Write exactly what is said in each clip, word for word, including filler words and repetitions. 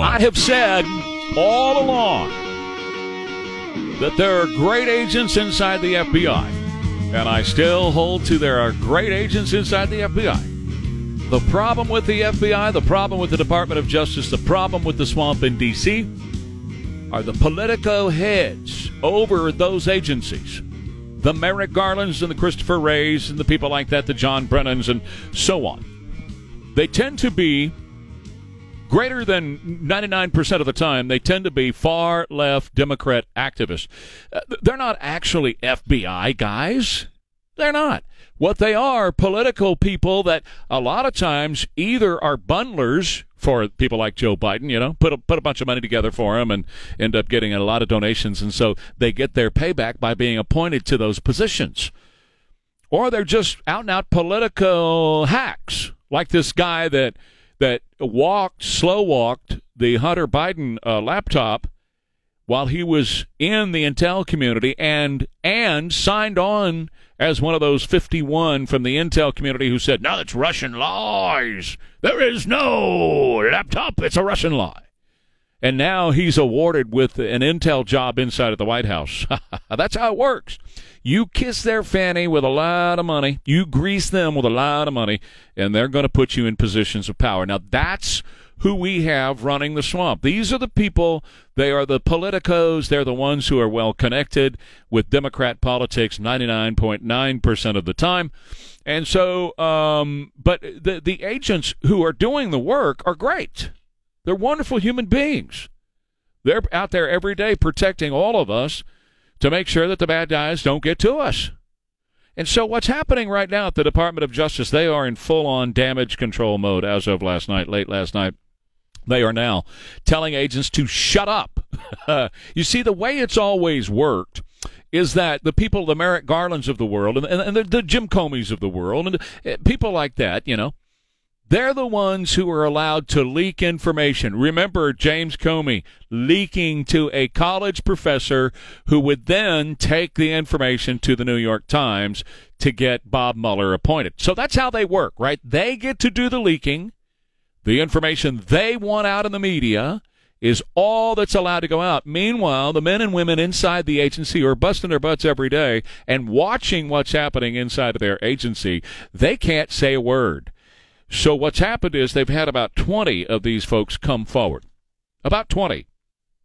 I have said all along that there are great agents inside the F B I, and I still hold to there are great agents inside the F B I. The problem with the F B I, the problem with the Department of Justice, the problem with the swamp in D C are the Politico heads over those agencies. The Merrick Garlands and the Christopher Rays and the people like that, the John Brennans and so on. They tend to be, greater than ninety-nine percent of the time, they tend to be far-left Democrat activists. Uh, they're not actually F B I guys. They're not. What they are, political people that a lot of times either are bundlers for people like Joe Biden, you know, put a, put a bunch of money together for him and end up getting a lot of donations, and so they get their payback by being appointed to those positions. Or they're just out-and-out political hacks, like this guy that... that walked, slow-walked the Hunter Biden uh, laptop while he was in the intel community and and signed on as one of those fifty-one from the intel community who said, no, it's Russian lies. There is no laptop. It's a Russian lie. And now he's awarded with an intel job inside of the White House. That's how it works. You kiss their fanny with a lot of money. You grease them with a lot of money, and they're going to put you in positions of power. Now, that's who we have running the swamp. These are the people. They are the politicos. They're the ones who are well-connected with Democrat politics ninety-nine point nine percent of the time. And so, um, but the, the agents who are doing the work are great. They're wonderful human beings. They're out there every day protecting all of us, to make sure that the bad guys don't get to us. And so what's happening right now at the Department of Justice, they are in full-on damage control mode as of last night, late last night. They are now telling agents to shut up. You see, the way it's always worked is that the people, the Merrick Garlands of the world, and, and, and the, the Jim Comeys of the world, and uh, people like that, you know, they're the ones who are allowed to leak information. Remember James Comey leaking to a college professor who would then take the information to the New York Times to get Bob Mueller appointed. So that's how they work, right? They get to do the leaking. The information they want out in the media is all that's allowed to go out. Meanwhile, the men and women inside the agency are busting their butts every day and watching what's happening inside of their agency. They can't say a word. So what's happened is they've had about twenty of these folks come forward. About twenty.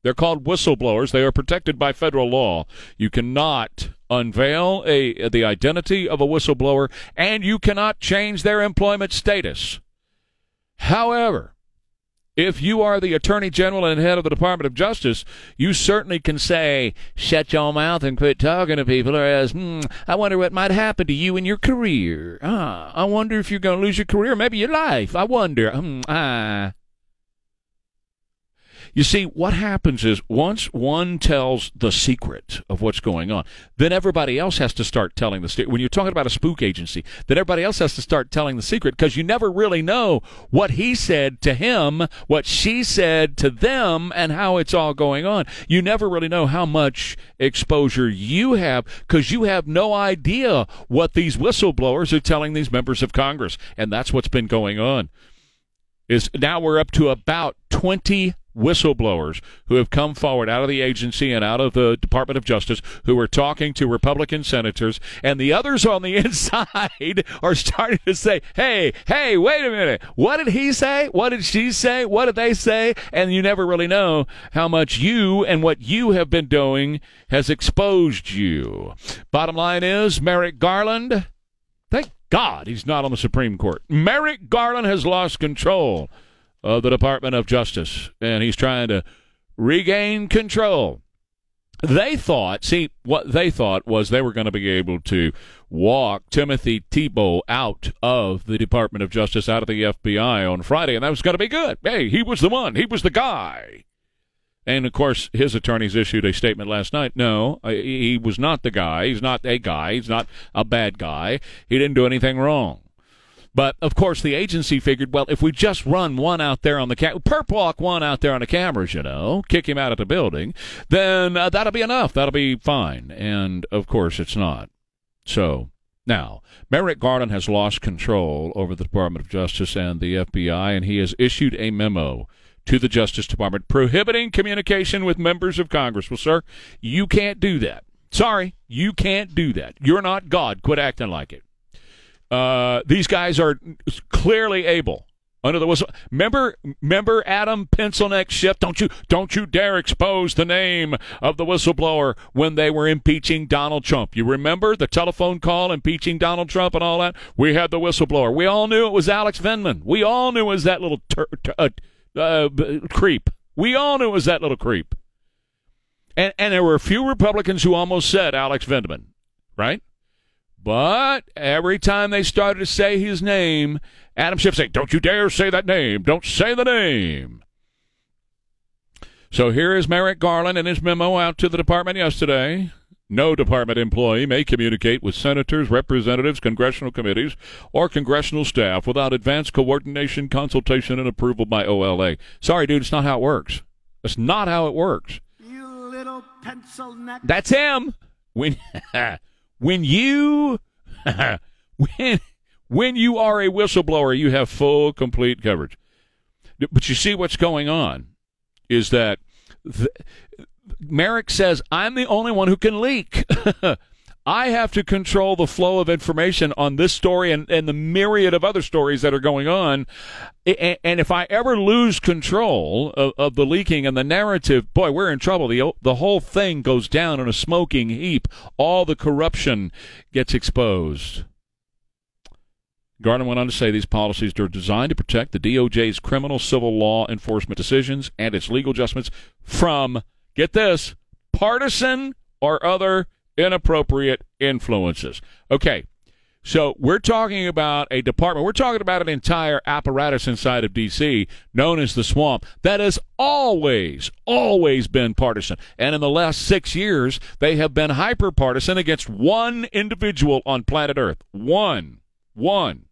They're called whistleblowers. They are protected by federal law. You cannot unveil a, the identity of a whistleblower, and you cannot change their employment status. However, if you are the Attorney General and head of the Department of Justice, you certainly can say, shut your mouth and quit talking to people, or else, hmm, I wonder what might happen to you in your career. Ah, I wonder if you're going to lose your career, maybe your life. I wonder. Hmm, ah. You see, what happens is once one tells the secret of what's going on, then everybody else has to start telling the secret. When you're talking about a spook agency, then everybody else has to start telling the secret because you never really know what he said to him, what she said to them, and how it's all going on. You never really know how much exposure you have because you have no idea what these whistleblowers are telling these members of Congress, and that's what's been going on. Is now we're up to about twenty whistleblowers who have come forward out of the agency and out of the Department of Justice who are talking to Republican senators, and the others on the inside are starting to say, hey, hey, wait a minute. What did he say? What did she say? What did they say? And you never really know how much you and what you have been doing has exposed you. Bottom line is, Merrick Garland, thank God he's not on the Supreme Court. Merrick Garland has lost control of the Department of Justice, and he's trying to regain control. They thought, see, what they thought was they were going to be able to walk Timothy Tebow out of the Department of Justice, out of the F B I on Friday, and that was going to be good. Hey, he was the one. He was the guy. And, of course, his attorneys issued a statement last night. No, he was not the guy. He's not a guy. He's not a bad guy. He didn't do anything wrong. But, of course, the agency figured, well, if we just run one out there on the ca- perp walk one out there on the cameras, you know, kick him out of the building, then uh, that'll be enough. That'll be fine. And, of course, it's not. So, now, Merrick Garland has lost control over the Department of Justice and the F B I, and he has issued a memo to the Justice Department, prohibiting communication with members of Congress. Well, sir, you can't do that. Sorry, you can't do that. You're not God. Quit acting like it. Uh, these guys are clearly able under the whistle. Remember, remember Adam Pencilneck Schiff. Don't you, don't you dare expose the name of the whistleblower when they were impeaching Donald Trump. You remember the telephone call impeaching Donald Trump and all that? We had the whistleblower. We all knew it was Alex Vindman. We all knew it was that little tur- tur- uh, uh, creep. We all knew it was that little creep. And and there were a few Republicans who almost said Alex Vindman, right? But every time they started to say his name, Adam Schiff said, don't you dare say that name. Don't say the name. So here is Merrick Garland in his memo out to the department yesterday. No department employee may communicate with senators, representatives, congressional committees, or congressional staff without advance coordination, consultation, and approval by O L A. Sorry, dude, it's not how it works. That's not how it works. You little pencil neck. That's him. When... When you when, when you are a whistleblower, you have full, complete coverage. But you see what's going on is that the, Merrick says, I'm the only one who can leak. I have to control the flow of information on this story and, and the myriad of other stories that are going on. And, and if I ever lose control of, of the leaking and the narrative, boy, we're in trouble. The, the whole thing goes down in a smoking heap. All the corruption gets exposed. Garland went on to say these policies are designed to protect the D O J's criminal civil law enforcement decisions and its legal adjustments from, get this, partisan or other inappropriate influences. Okay, so we're talking about a department. We're talking about an entire apparatus inside of D C known as the swamp that has always, always been partisan. And in the last six years, they have been hyper-partisan against one individual on planet Earth. One. One.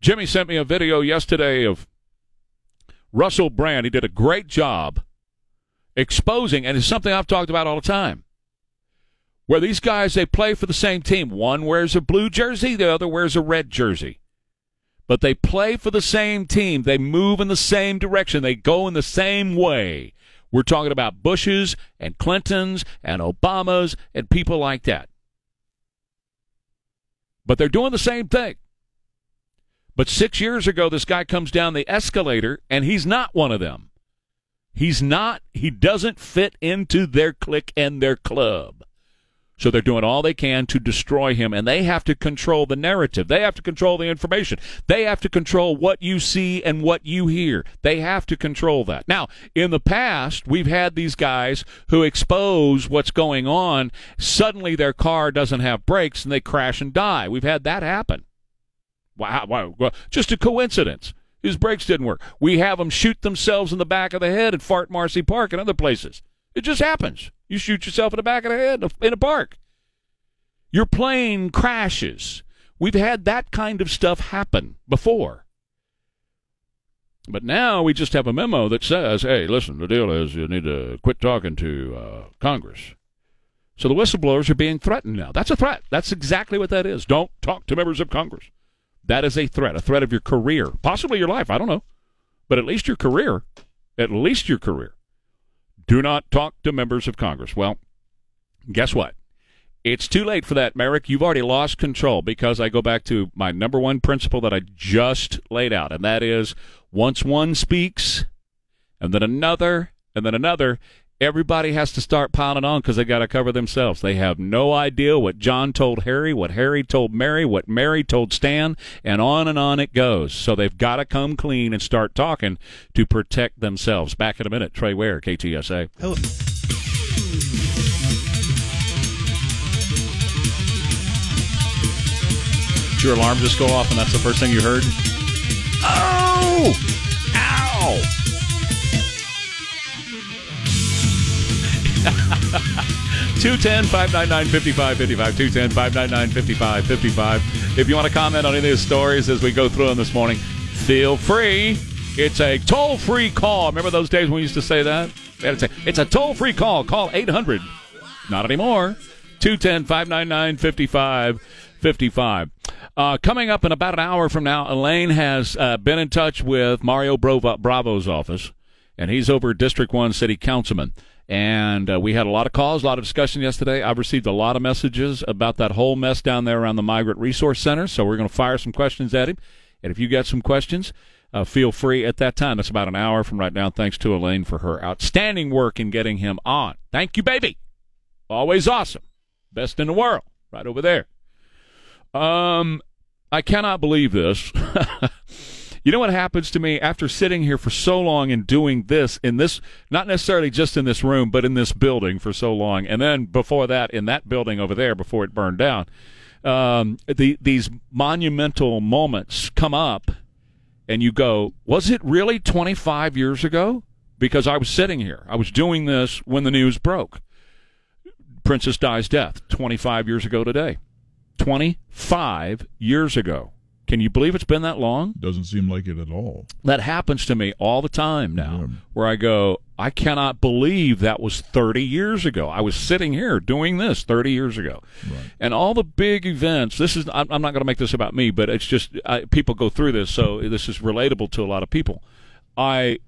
Jimmy sent me a video yesterday of Russell Brand. He did a great job exposing, and it's something I've talked about all the time, where these guys, they play for the same team. One wears a blue jersey, the other wears a red jersey. But they play for the same team. They move in the same direction. They go in the same way. We're talking about Bushes and Clintons and Obamas and people like that. But they're doing the same thing. But six years ago, this guy comes down the escalator, and he's not one of them. He's not. He doesn't fit into their clique and their club. So they're doing all they can to destroy him, and they have to control the narrative. They have to control the information. They have to control what you see and what you hear. They have to control that. Now, in the past, we've had these guys who expose what's going on. Suddenly their car doesn't have brakes, and they crash and die. We've had that happen. Wow, wow, just a coincidence. His brakes didn't work. We have them shoot themselves in the back of the head at Fort Marcy Park and other places. It just happens. You shoot yourself in the back of the head in a park. Your plane crashes. We've had that kind of stuff happen before. But now we just have a memo that says, hey, listen, the deal is you need to quit talking to uh, Congress. So the whistleblowers are being threatened now. That's a threat. That's exactly what that is. Don't talk to members of Congress. That is a threat, a threat of your career, possibly your life. I don't know. But at least your career, at least your career. Do not talk to members of Congress. Well, guess what? It's too late for that, Merrick. You've already lost control because I go back to my number one principle that I just laid out, and that is once one speaks and then another and then another, everybody has to start piling on because they got to cover themselves. They have no idea what John told Harry, what Harry told Mary, what Mary told Stan, and on and on it goes. So they've got to come clean and start talking to protect themselves. Back in a minute. Trey Ware, K T S A. Hello. Did your alarm just go off and that's the first thing you heard? Oh! Ow! two one zero, five nine nine, five five five five, two one zero, five nine nine, five five five five. If you want to comment on any of these stories as we go through them this morning, feel free. It's a toll-free call. Remember those days when we used to say that? We had to say, it's a toll-free call. Call eight hundred. Not anymore. two one zero, five nine nine, five five five five. fifty-five. Uh, coming up in about an hour from now, Elaine has uh, been in touch with Mario Bravo, Bravo's office, and he's over District one City Councilman. And uh, we had a lot of calls, a lot of discussion yesterday. I've received a lot of messages about that whole mess down there around the Migrant Resource Center, so we're going to fire some questions at him. And if you got some questions, uh, feel free at that time. That's about an hour from right now. Thanks to Elaine for her outstanding work in getting him on. Thank you, baby. Always awesome. Best in the world. Right over there. Um, I cannot believe this. You know what happens to me after sitting here for so long and doing this in this, not necessarily just in this room, but in this building for so long, and then before that in that building over there before it burned down, um, the, these monumental moments come up, and you go, was it really twenty-five years ago? Because I was sitting here. I was doing this when the news broke. Princess Di's death twenty-five years ago today. twenty-five years ago. Can you believe it's been that long? Doesn't seem like it at all. That happens to me all the time now, yeah. Where I go, I cannot believe that was thirty years ago. I was sitting here doing this thirty years ago. Right. And all the big events, this is, I'm not going to make this about me, but it's just I, people go through this, so this is relatable to a lot of people. I,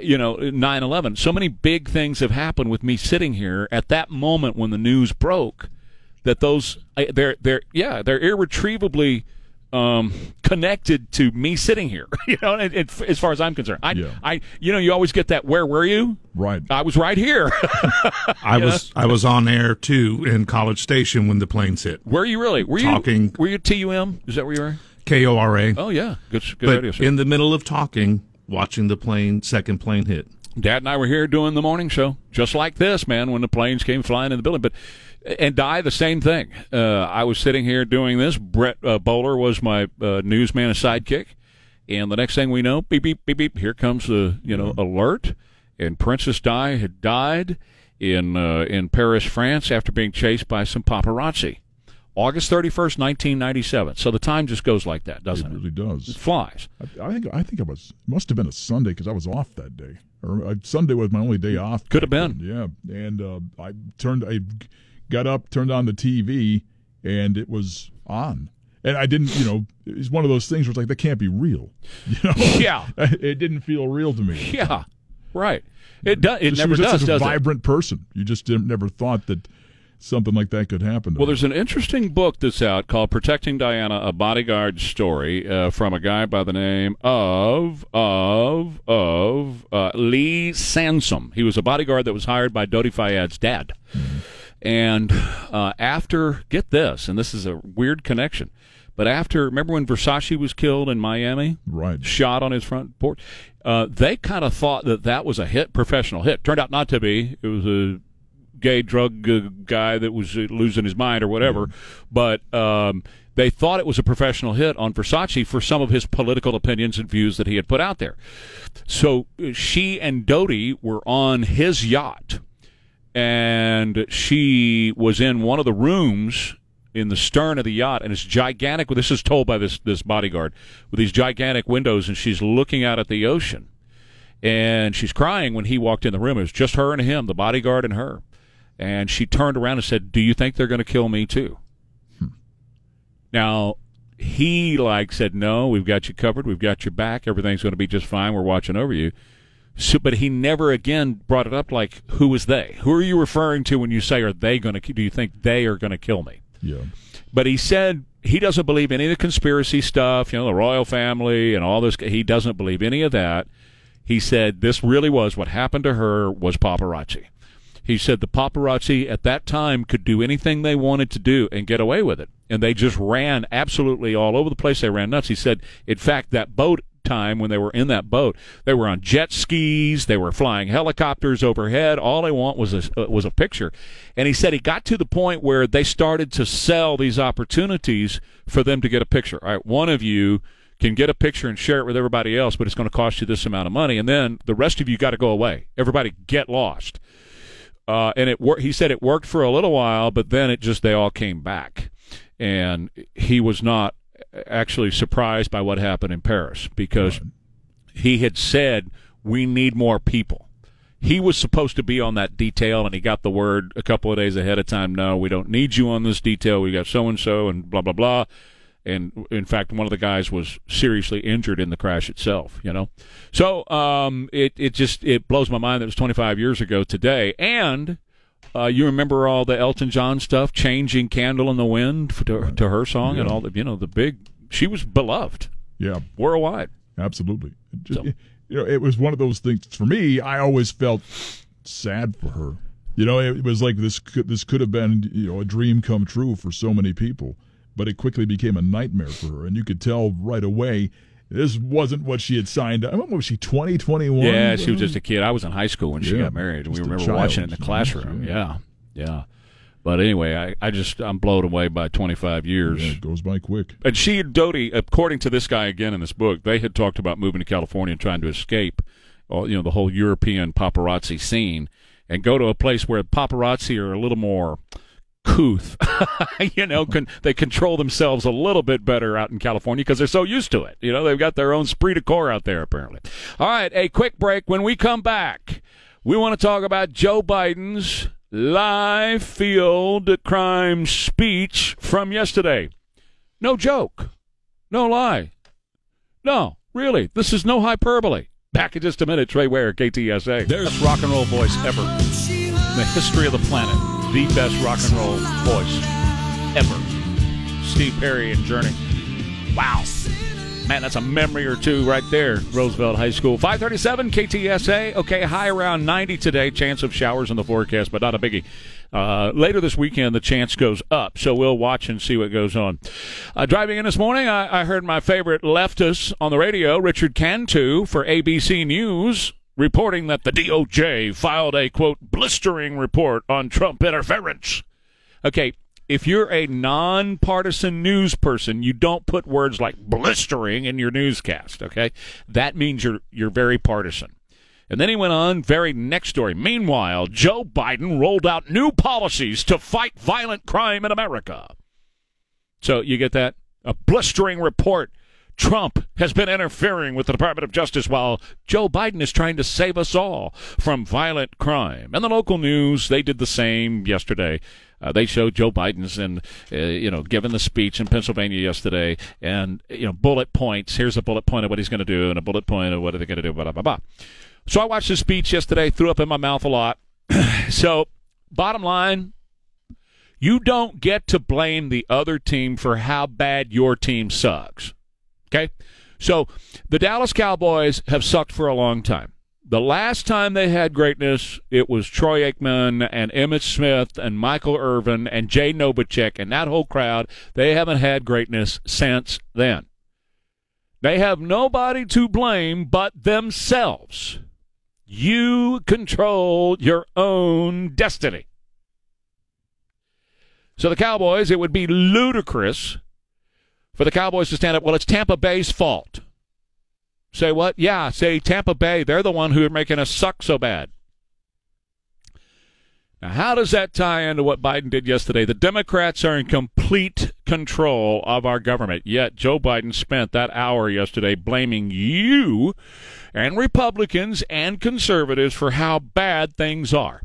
you know, nine eleven, so many big things have happened with me sitting here at that moment when the news broke that those, they're, they're yeah, they're irretrievably um connected to me sitting here, you know, it, it, as far as I'm concerned. I, yeah. I, you know, you always get that, where were you? Right. I was right here. I was know? I was on air, too, in College Station when the planes hit. Were you really? Were talking, you? Were you T U M? Is that where you were? K O R A. Oh, yeah. Good, good but radio show. In the middle of talking, watching the plane, second plane hit. Dad and I were here doing the morning show, just like this, man, when the planes came flying in the building. But and Di, the same thing. Uh, I was sitting here doing this. Brett uh, Bowler was my uh, newsman and sidekick. And the next thing we know, beep, beep, beep, beep, here comes the, you know, mm-hmm. alert. And Princess Di had died in uh, in Paris, France, after being chased by some paparazzi. August thirty-first, nineteen ninety-seven. So the time just goes like that, doesn't it? It really does. It flies. I, I think I think it was, must have been a Sunday because I was off that day. Or uh, Sunday was my only day off. Could have been. Then. Yeah. And uh, I turned, I got up, turned on the T V, and it was on. And I didn't, you know, it's one of those things where it's like, that can't be real. You know? Yeah. It didn't feel real to me. Yeah. Right. It, do- it never does, does, does it? She was such a vibrant person. You just didn't, never thought that something like that could happen to well, her. There's an interesting book that's out called Protecting Diana, A Bodyguard Story, uh, from a guy by the name of, of, of uh, Lee Sansom. He was a bodyguard that was hired by Dodi Fayed's dad. Mm-hmm. And uh, after, get this, and this is a weird connection, but after, remember when Versace was killed in Miami? Right. Shot on his front porch? Uh, they kind of thought that that was a hit, professional hit. Turned out not to be. It was a gay drug uh, guy that was uh, losing his mind or whatever, but um, they thought it was a professional hit on Versace for some of his political opinions and views that he had put out there. So she and Dodi were on his yacht, and she was in one of the rooms in the stern of the yacht, and it's gigantic. This is told by this, this bodyguard, with these gigantic windows, and she's looking out at the ocean, and she's crying when he walked in the room. It was just her and him, the bodyguard and her. And she turned around and said, do you think they're going to kill me too? Hmm. Now, he like said, no, we've got you covered. We've got your back. Everything's going to be just fine. We're watching over you. So, but he never again brought it up like, who is they? Who are you referring to when you say, are they going to, do you think they are going to kill me? Yeah. But he said he doesn't believe any of the conspiracy stuff, you know, the royal family and all this. He doesn't believe any of that. He said this really was what happened to her was paparazzi. He said the paparazzi at that time could do anything they wanted to do and get away with it. And they just ran absolutely all over the place. They ran nuts. He said, in fact, that boat time when they were in that boat, they were on jet skis. They were flying helicopters overhead. All they want was a, uh, was a picture. And he said he got to the point where they started to sell these opportunities for them to get a picture. All right, one of you can get a picture and share it with everybody else, but it's going to cost you this amount of money. And then the rest of you got to go away. Everybody get lost. Uh, and it wor- he said it worked for a little while, but then it just, they all came back. And he was not actually surprised by what happened in Paris because he had said, we need more people. He was supposed to be on that detail, and he got the word a couple of days ahead of time. No, we don't need you on this detail. We got so-and-so and blah, blah, blah. And, in fact, one of the guys was seriously injured in the crash itself, you know. So um, it, it just it blows my mind that it was twenty-five years ago today. And uh, you remember all the Elton John stuff, changing Candle in the Wind to, to her song yeah. and all the, you know, the big – she was beloved. Yeah. Worldwide. Absolutely. Just, so. You know, it was one of those things for me. I always felt sad for her. You know, it was like this could, this could have been, you know, a dream come true for so many people, but it quickly became a nightmare for her. And you could tell right away this wasn't what she had signed up. I remember, was she twenty, twenty-one? Yeah, she was just a kid. I was in high school when she yeah, got married. And we remember child, watching it in the classroom. Yeah, yeah. yeah. But anyway, I, I just, I'm blown away by twenty-five years. Yeah, it goes by quick. And she and Dodi, according to this guy again in this book, they had talked about moving to California and trying to escape, you know, the whole European paparazzi scene and go to a place where paparazzi are a little more couth. you know, con- they control themselves a little bit better out in California because they're so used to it. You know, they've got their own esprit de corps out there apparently. All right, a quick break. When we come back, we want to talk about Joe Biden's live field crime speech from yesterday. No joke. No lie. No, really. This is no hyperbole. Back in just a minute. Trey Ware, K T S A. There's best rock and roll voice ever in the history of the planet. The best rock and roll voice ever. Steve Perry and Journey. Wow. Man, that's a memory or two right there. Roosevelt High School. five thirty-seven, K T S A. Okay, high around ninety today. Chance of showers in the forecast, but not a biggie. Uh, later this weekend, the chance goes up, so we'll watch and see what goes on. Uh, driving in this morning, I, I heard my favorite leftist on the radio, Richard Cantu, for A B C News, reporting that the D O J filed a, quote, blistering report on Trump interference. Okay. If you're a nonpartisan news person, you don't put words like blistering in your newscast, okay? That means you're you're very partisan. And then he went on, very next story. Meanwhile, Joe Biden rolled out new policies to fight violent crime in America. So you get that? A blistering report. Trump has been interfering with the Department of Justice while Joe Biden is trying to save us all from violent crime. And the local news, they did the same yesterday. Uh, they showed Joe Biden's and, uh, you know, given the speech in Pennsylvania yesterday and, you know, bullet points. Here's a bullet point of what he's going to do and a bullet point of what are they going to do, blah, blah, blah, blah. So I watched his speech yesterday, threw up in my mouth a lot. So bottom line, you don't get to blame the other team for how bad your team sucks. Okay, so the Dallas Cowboys have sucked for a long time. The last time they had greatness, it was Troy Aikman and Emmitt Smith and Michael Irvin and Jay Novacek and that whole crowd. They haven't had greatness since then. They have nobody to blame but themselves. You control your own destiny. So the Cowboys, it would be ludicrous for the Cowboys to stand up, well, it's Tampa Bay's fault. Say what? Yeah, say Tampa Bay. They're the one who are making us suck so bad. Now, how does that tie into what Biden did yesterday? The Democrats are in complete control of our government, yet Joe Biden spent that hour yesterday blaming you and Republicans and conservatives for how bad things are.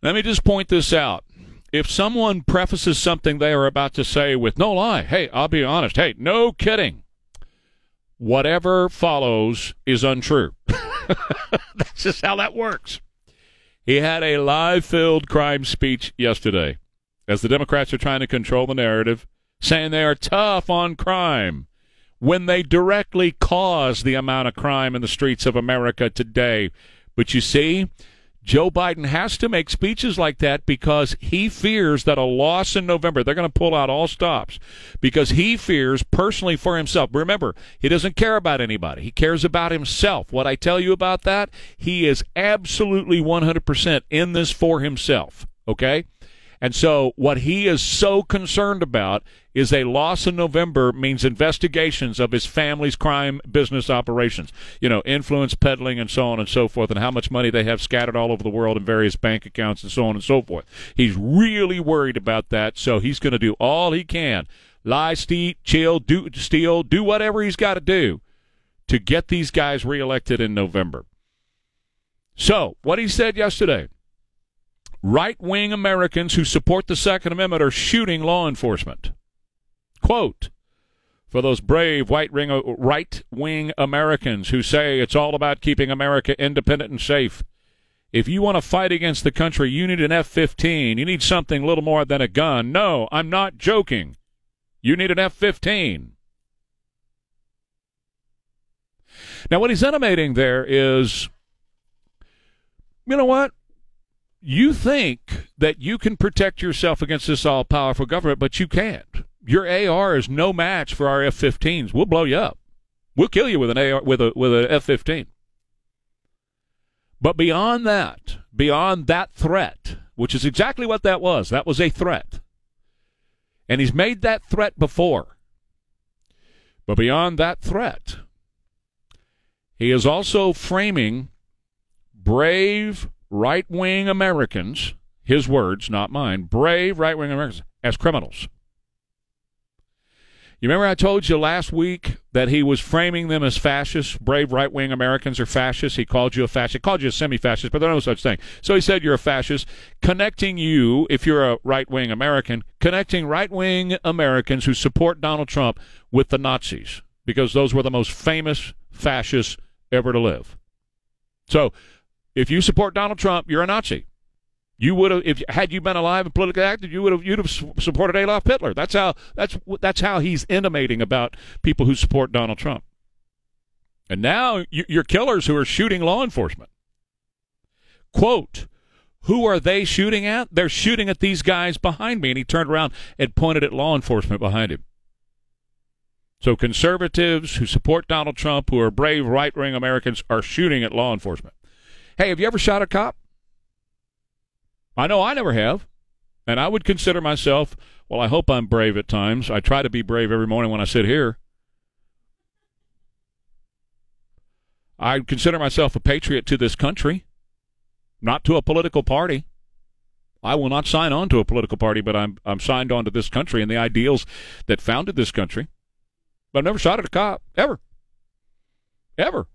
Let me just point this out. If someone prefaces something they are about to say with, no lie, hey, I'll be honest, hey, no kidding, whatever follows is untrue. That's just how that works. He had a live-filled crime speech yesterday as the Democrats are trying to control the narrative, saying they are tough on crime when they directly cause the amount of crime in the streets of America today. But you see, Joe Biden has to make speeches like that because he fears that a loss in November, they're going to pull out all stops because he fears personally for himself. Remember, he doesn't care about anybody. He cares about himself. What I tell you about that, he is absolutely one hundred percent in this for himself, okay? And so what he is so concerned about is a loss in November means investigations of his family's crime business operations, you know, influence peddling and so on and so forth, and how much money they have scattered all over the world in various bank accounts and so on and so forth. He's really worried about that, so he's going to do all he can, lie, steal, chill, do, steal, do whatever he's got to do to get these guys reelected in November. So what he said yesterday, right-wing Americans who support the Second Amendment are shooting law enforcement. Quote, for those brave right-wing Americans who say it's all about keeping America independent and safe, if you want to fight against the country, you need an F fifteen. You need something little more than a gun. No, I'm not joking. You need an F fifteen. Now, what he's intimating there is, you know what? You think that you can protect yourself against this all-powerful government, but you can't. Your A R is no match for our F fifteens. We'll blow you up. We'll kill you with an A R, with a with an F fifteen. But beyond that, beyond that threat, which is exactly what that was, that was a threat. And he's made that threat before. But beyond that threat, he is also framing brave right-wing Americans, his words, not mine, brave right-wing Americans as criminals. You remember I told you last week that he was framing them as fascists? Brave right-wing Americans are fascists. He called you a fascist. He called you a semi-fascist, but there's no such thing. So he said you're a fascist, connecting you, if you're a right-wing American, connecting right-wing Americans who support Donald Trump with the Nazis, because those were the most famous fascists ever to live. So if you support Donald Trump, you're a Nazi. You would have, if had you been alive and politically active, you would have you'd have supported Adolf Hitler. That's how that's that's how he's intimating about people who support Donald Trump. And now you're killers who are shooting law enforcement. Quote, who are they shooting at? They're shooting at these guys behind me. And he turned around and pointed at law enforcement behind him. So conservatives who support Donald Trump, who are brave right-wing Americans, are shooting at law enforcement. Hey, have you ever shot a cop? I know I never have, and I would consider myself, well, I hope I'm brave at times. I try to be brave every morning when I sit here. I consider myself a patriot to this country, not to a political party. I will not sign on to a political party, but I'm I'm signed on to this country and the ideals that founded this country. But I've never shot at a cop, ever, ever.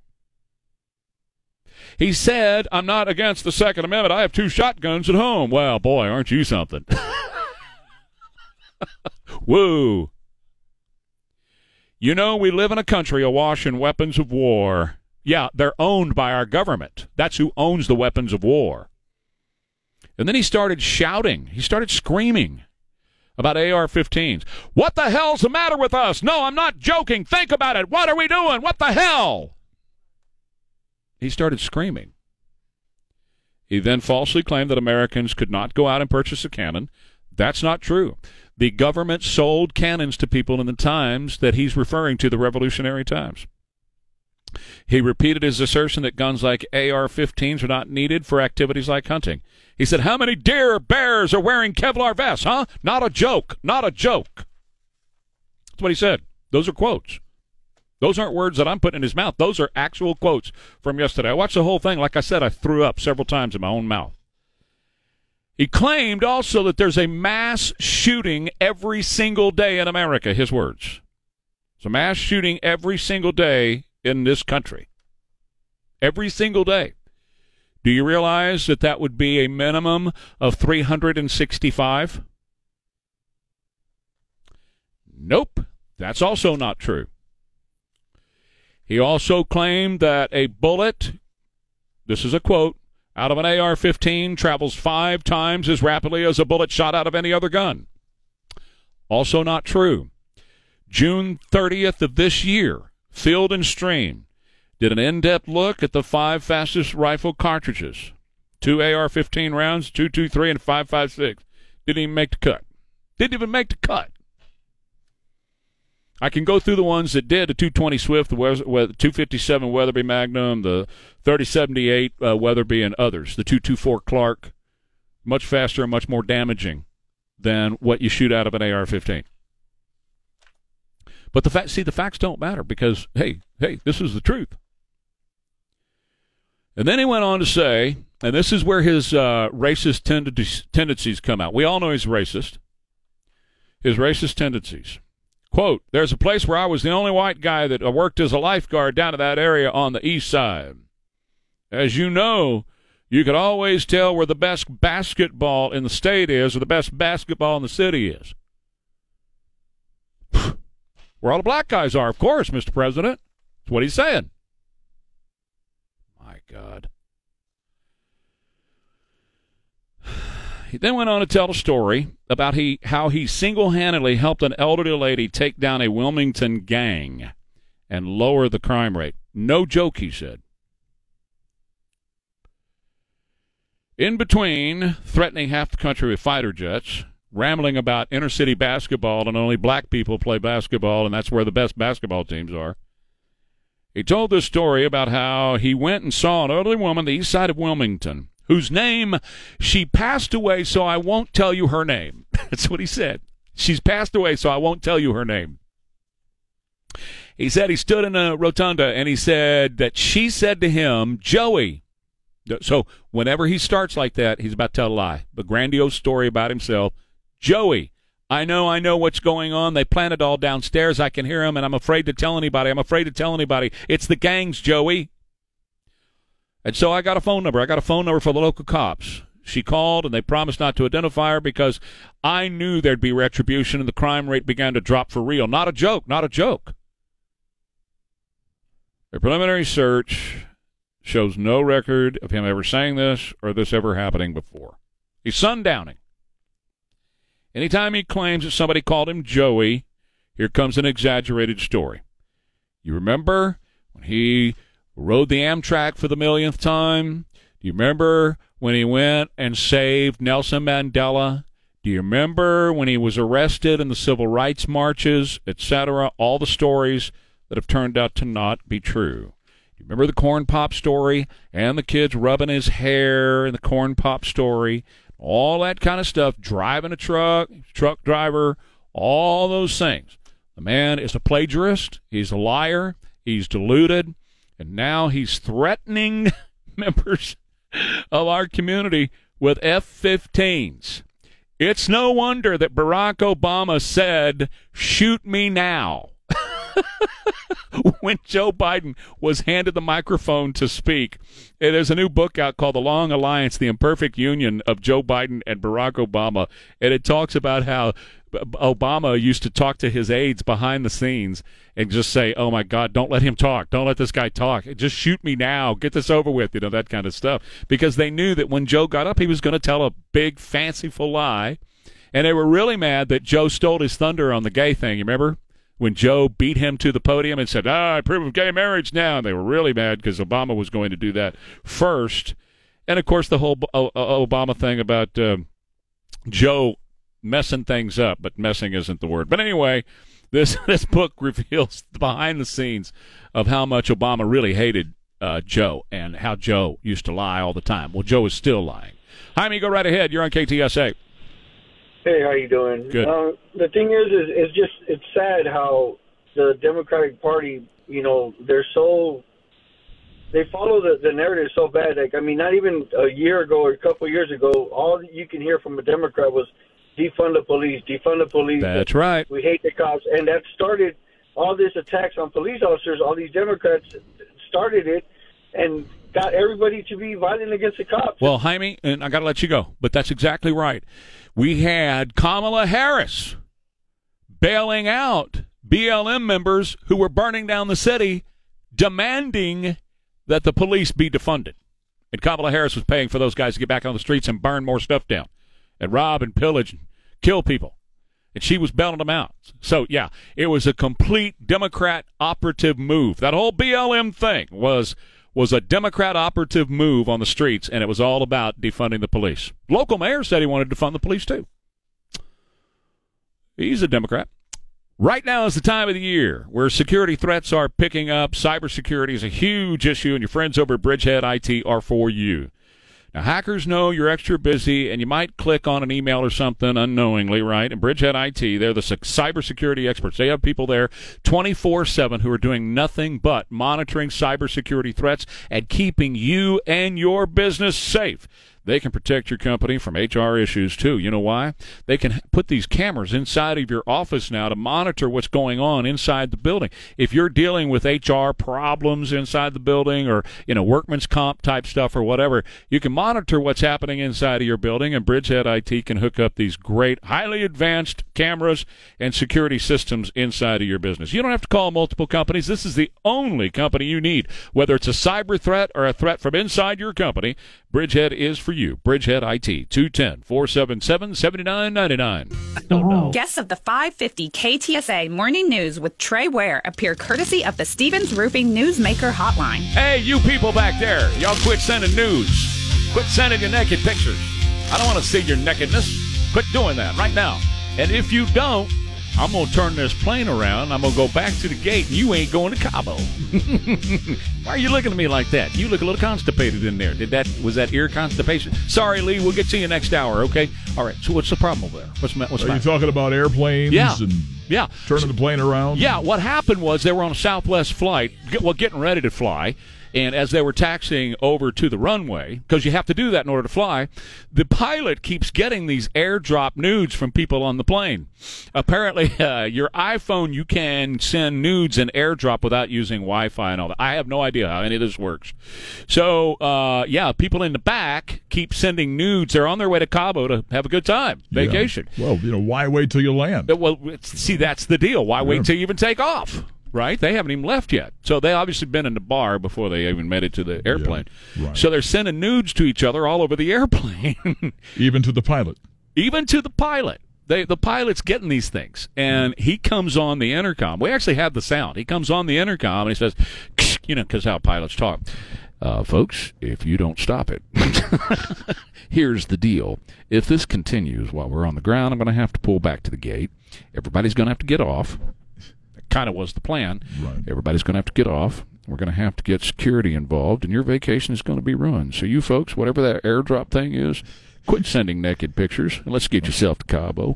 He said, I'm not against the Second Amendment. I have two shotguns at home. Well, boy, aren't you something? Woo. You know, we live in a country awash in weapons of war. Yeah, they're owned by our government. That's who owns the weapons of war. And then he started shouting. He started screaming about A R fifteens. What the hell's the matter with us? No, I'm not joking. Think about it. What are we doing? What the hell? He started screaming. He then falsely claimed that Americans could not go out and purchase a cannon. That's not true. The government sold cannons to people in the times that he's referring to, the Revolutionary Times. He repeated his assertion that guns like A R fifteens are not needed for activities like hunting. He said, how many deer, bears are wearing Kevlar vests, huh? Not a joke. Not a joke. That's what he said. Those are quotes. Those aren't words that I'm putting in his mouth. Those are actual quotes from yesterday. I watched the whole thing. Like I said, I threw up several times in my own mouth. He claimed also that there's a mass shooting every single day in America, his words. It's a mass shooting every single day in this country. Every single day. Do you realize that that would be a minimum of three hundred sixty-five? Nope. That's also not true. He also claimed that a bullet, this is a quote, out of an A R fifteen travels five times as rapidly as a bullet shot out of any other gun. Also not true. June thirtieth of this year, Field and Stream did an in-depth look at the five fastest rifle cartridges. Two A R fifteen rounds, two twenty-three, and five five six. Didn't even make the cut. Didn't even make the cut. I can go through the ones that did, the two twenty Swift, the two fifty-seven Weatherby Magnum, the thirty seventy-eight uh, Weatherby, and others. The two twenty-four Clark, much faster and much more damaging than what you shoot out of an A R fifteen. But the fact, see, the facts don't matter because, hey, hey, this is the truth. And then he went on to say, and this is where his uh, racist tend- tendencies come out. We all know he's racist. His racist tendencies. Quote, there's a place where I was the only white guy that worked as a lifeguard down in that area on the east side. As you know, You could always tell where the best basketball in the state is or the best basketball in the city is. Where all the black guys are, of course, Mister President. That's what he's saying. My God. He then went on to tell a story about he, how he single-handedly helped an elderly lady take down a Wilmington gang and lower the crime rate. No joke, he said. In between threatening half the country with fighter jets, rambling about inner-city basketball and only black people play basketball and that's where the best basketball teams are, he told this story about how he went and saw an elderly woman on the east side of Wilmington, whose name, she passed away, so I won't tell you her name. That's what he said. She's passed away, so I won't tell you her name. He said he stood in a rotunda, and he said that she said to him, Joey. So whenever he starts like that, he's about to tell a lie. A grandiose story about himself. Joey, I know, I know what's going on. They plan it all downstairs. I can hear them, and I'm afraid to tell anybody. I'm afraid to tell anybody. It's the gangs, Joey. And so I got a phone number. I got a phone number for the local cops. She called, and they promised not to identify her because I knew there'd be retribution, and the crime rate began to drop for real. Not a joke, not a joke. The preliminary search shows no record of him ever saying this or this ever happening before. He's sundowning. Anytime he claims that somebody called him Joey, here comes an exaggerated story. You remember when he rode the Amtrak for the millionth time? Do you remember when he went and saved Nelson Mandela? Do you remember when he was arrested in the civil rights marches, et cetera? All the stories that have turned out to not be true. Do you remember the Corn Pop story and the kids rubbing his hair in the Corn Pop story? All that kind of stuff, driving a truck, truck driver, all those things. The man is a plagiarist. He's a liar. He's deluded. And now he's threatening members of our community with F fifteens. It's no wonder that Barack Obama said, shoot me now, when Joe Biden was handed the microphone to speak. And there's a new book out called The Long Alliance, The Imperfect Union of Joe Biden and Barack Obama. And it talks about how Obama used to talk to his aides behind the scenes and just say, oh, my God, don't let him talk. Don't let this guy talk. Just shoot me now. Get this over with, you know, that kind of stuff. Because they knew that when Joe got up, he was going to tell a big, fanciful lie. And they were really mad that Joe stole his thunder on the gay thing, you remember? When Joe beat him to the podium and said, ah, I approve of gay marriage now. And they were really mad because Obama was going to do that first. And, of course, the whole o- o- Obama thing about uh, Joe messing things up, but messing isn't the word. But anyway, this this book reveals the behind the scenes of how much Obama really hated uh, Joe and how Joe used to lie all the time. Well, Joe is still lying. Jaime, go right ahead. You're on K T S A. Hey, how you doing? Good. Uh, the thing is, is, it's just, it's sad how the Democratic Party, you know, they're so, they follow the, the narrative so bad. Like, I mean, not even a year ago or a couple of years ago, all you can hear from a Democrat was defund the police, defund the police. That's right. We hate the cops. And that started all these attacks on police officers. All these Democrats started it and got everybody to be violent against the cops. Well, Jaime, and I got to let you go, but that's exactly right. We had Kamala Harris bailing out B L M members who were burning down the city, demanding that the police be defunded. And Kamala Harris was paying for those guys to get back on the streets and burn more stuff down and rob and pillage and kill people. And she was bailing them out. So, yeah, it was a complete Democrat operative move. That whole B L M thing was was a Democrat operative move on the streets, and it was all about defunding the police. Local mayor said he wanted to defund the police, too. He's a Democrat. Right now is the time of the year where security threats are picking up. Cybersecurity is a huge issue, and your friends over at Bridgehead I T are for you. Now, hackers know you're extra busy, and you might click on an email or something unknowingly, right? And Bridgehead I T, they're the cybersecurity experts. They have people there twenty-four seven who are doing nothing but monitoring cybersecurity threats and keeping you and your business safe. They can protect your company from H R issues, too. You know why? They can put these cameras inside of your office now to monitor what's going on inside the building. If you're dealing with H R problems inside the building or, you know, workman's comp type stuff or whatever, you can monitor what's happening inside of your building, and Bridgehead I T can hook up these great, highly advanced cameras and security systems inside of your business. You don't have to call multiple companies. This is the only company you need. Whether it's a cyber threat or a threat from inside your company, Bridgehead is for you. Bridgehead I T, two one zero, four seven seven, seven nine nine nine. Oh, no. Guests of the five fifty K T S A Morning News with Trey Ware appear courtesy of the Stevens Roofing Newsmaker Hotline. Hey, you people back there, y'all quit sending news. Quit sending your naked pictures. I don't want to see your nakedness. Quit doing that right now. And if you don't, I'm going to turn this plane around. I'm going to go back to the gate, and you ain't going to Cabo. Why are you looking at me like that? You look a little constipated in there. Did that? Was that ear constipation? Sorry, Lee. We'll get to you next hour, okay? All right. So what's the problem over there? What's, what's Are my, you talking about airplanes yeah, and yeah. turning the plane around? Yeah. What happened was they were on a Southwest flight, well, getting ready to fly, and as they were taxiing over to the runway, because you have to do that in order to fly, the pilot keeps getting these airdrop nudes from people on the plane. Apparently, uh, your iPhone, you can send nudes and airdrop without using Wi-Fi and all that. I have no idea how any of this works. So, uh, yeah, people in the back keep sending nudes. They're on their way to Cabo to have a good time, vacation. Yeah. Well, you know, why wait till you land? Well, see, that's the deal. Why yeah. wait till you even take off? Right? They haven't even left yet. So they obviously been in the bar before they even made it to the airplane. Yeah, right. So they're sending nudes to each other all over the airplane. Even to the pilot. Even to the pilot. They, the pilot's getting these things, and he comes on the intercom. We actually have the sound. He comes on the intercom, and he says, you know, because how pilots talk. Uh, folks, if you don't stop it, here's the deal. If this continues while we're on the ground, I'm going to have to pull back to the gate. Everybody's going to have to get off. Kind of was the plan. Right. Everybody's going to have to get off. We're going to have to get security involved, and your vacation is going to be ruined. So you folks, whatever that airdrop thing is, quit sending naked pictures, and let's get yourself to Cabo.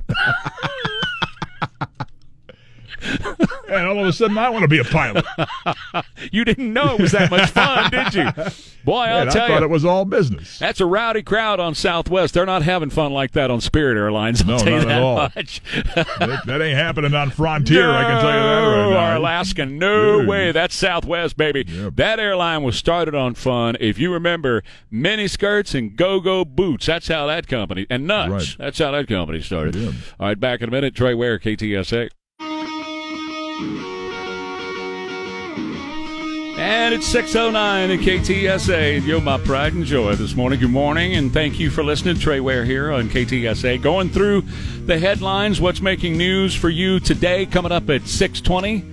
And all of a sudden, I want to be a pilot. You didn't know it was that much fun, did you? Boy, Man, I'll tell you. I thought you, it was all business. That's a rowdy crowd on Southwest. They're not having fun like that on Spirit Airlines. I'll no, tell you not that at all. Much. that, that ain't happening on Frontier, no, I can tell you that right now. Or Alaska. No Dude. way. That's Southwest, baby. Yep. That airline was started on fun. If you remember, miniskirts and go-go boots. That's how that company, and nuts. Right. That's how that company started. Yeah. All right, back in a minute. Trey Ware, K T S A. And it's six oh nine at K T S A. You're my pride and joy this morning. Good morning, and thank you for listening. Trey Ware here on K T S A. Going through the headlines, what's making news for you today, coming up at six twenty.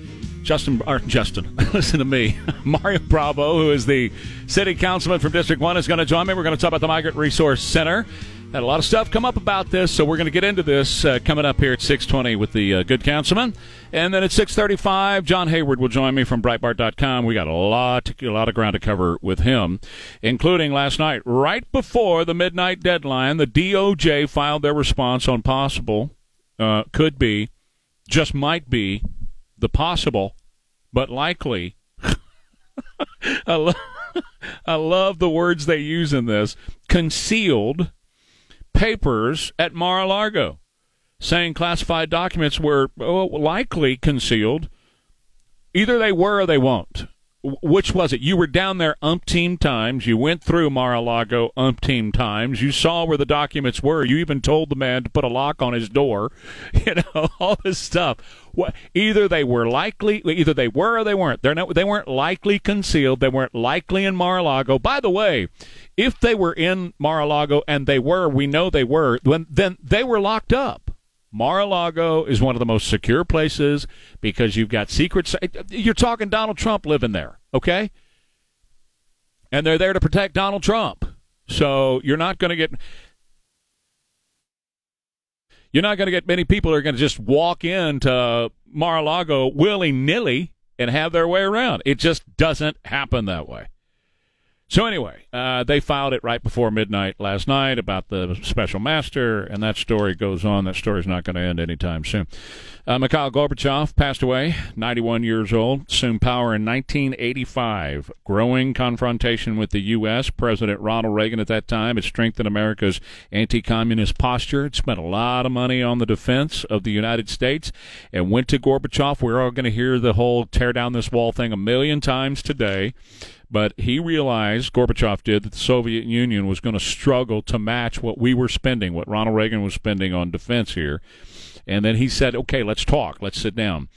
Justin, or Justin, listen to me. Mario Bravo, who is the city councilman from District one, is going to join me. We're going to talk about the Migrant Resource Center. Had a lot of stuff come up about this, so we're going to get into this uh, coming up here at six twenty with the uh, good councilman. And then at six thirty-five, John Hayward will join me from Breitbart dot com. We got a lot, a lot of ground to cover with him, including last night. Right before the midnight deadline, the D O J filed their response on possible, uh, could be, just might be, the possible, but likely. I, lo- I love the words they use in this. Concealed papers at Mar-a-Lago, saying classified documents were oh, likely concealed. Either they were or they won't. W- which was it? You were down there umpteen times. You went through Mar-a-Lago umpteen times. You saw where the documents were. You even told the man to put a lock on his door. You know, all this stuff. What? Either they were likely, either they were or they weren't. They're not. They weren't likely concealed. They weren't likely in Mar-a-Lago. By the way, if they were in Mar-a-Lago, and they were, we know they were, then, then they were locked up. Mar-a-Lago is one of the most secure places because you've got secrets. You're talking Donald Trump living there, okay? And they're there to protect Donald Trump. So you're not going to get... You're not going to get many people who are going to just walk into Mar-a-Lago willy-nilly and have their way around. It just doesn't happen that way. So anyway, uh, they filed it right before midnight last night about the special master, and that story goes on. That story's not going to end anytime soon. Uh, Mikhail Gorbachev passed away, ninety-one years old, assumed power in nineteen eighty-five. Growing confrontation with the U S President Ronald Reagan at that time had strengthened America's anti-communist posture. It spent a lot of money on the defense of the United States and went to Gorbachev. We're all going to hear the whole tear down this wall thing a million times today. But he realized, Gorbachev did, that the Soviet Union was going to struggle to match what we were spending, what Ronald Reagan was spending on defense here. And then he said, okay, let's talk. Let's sit down.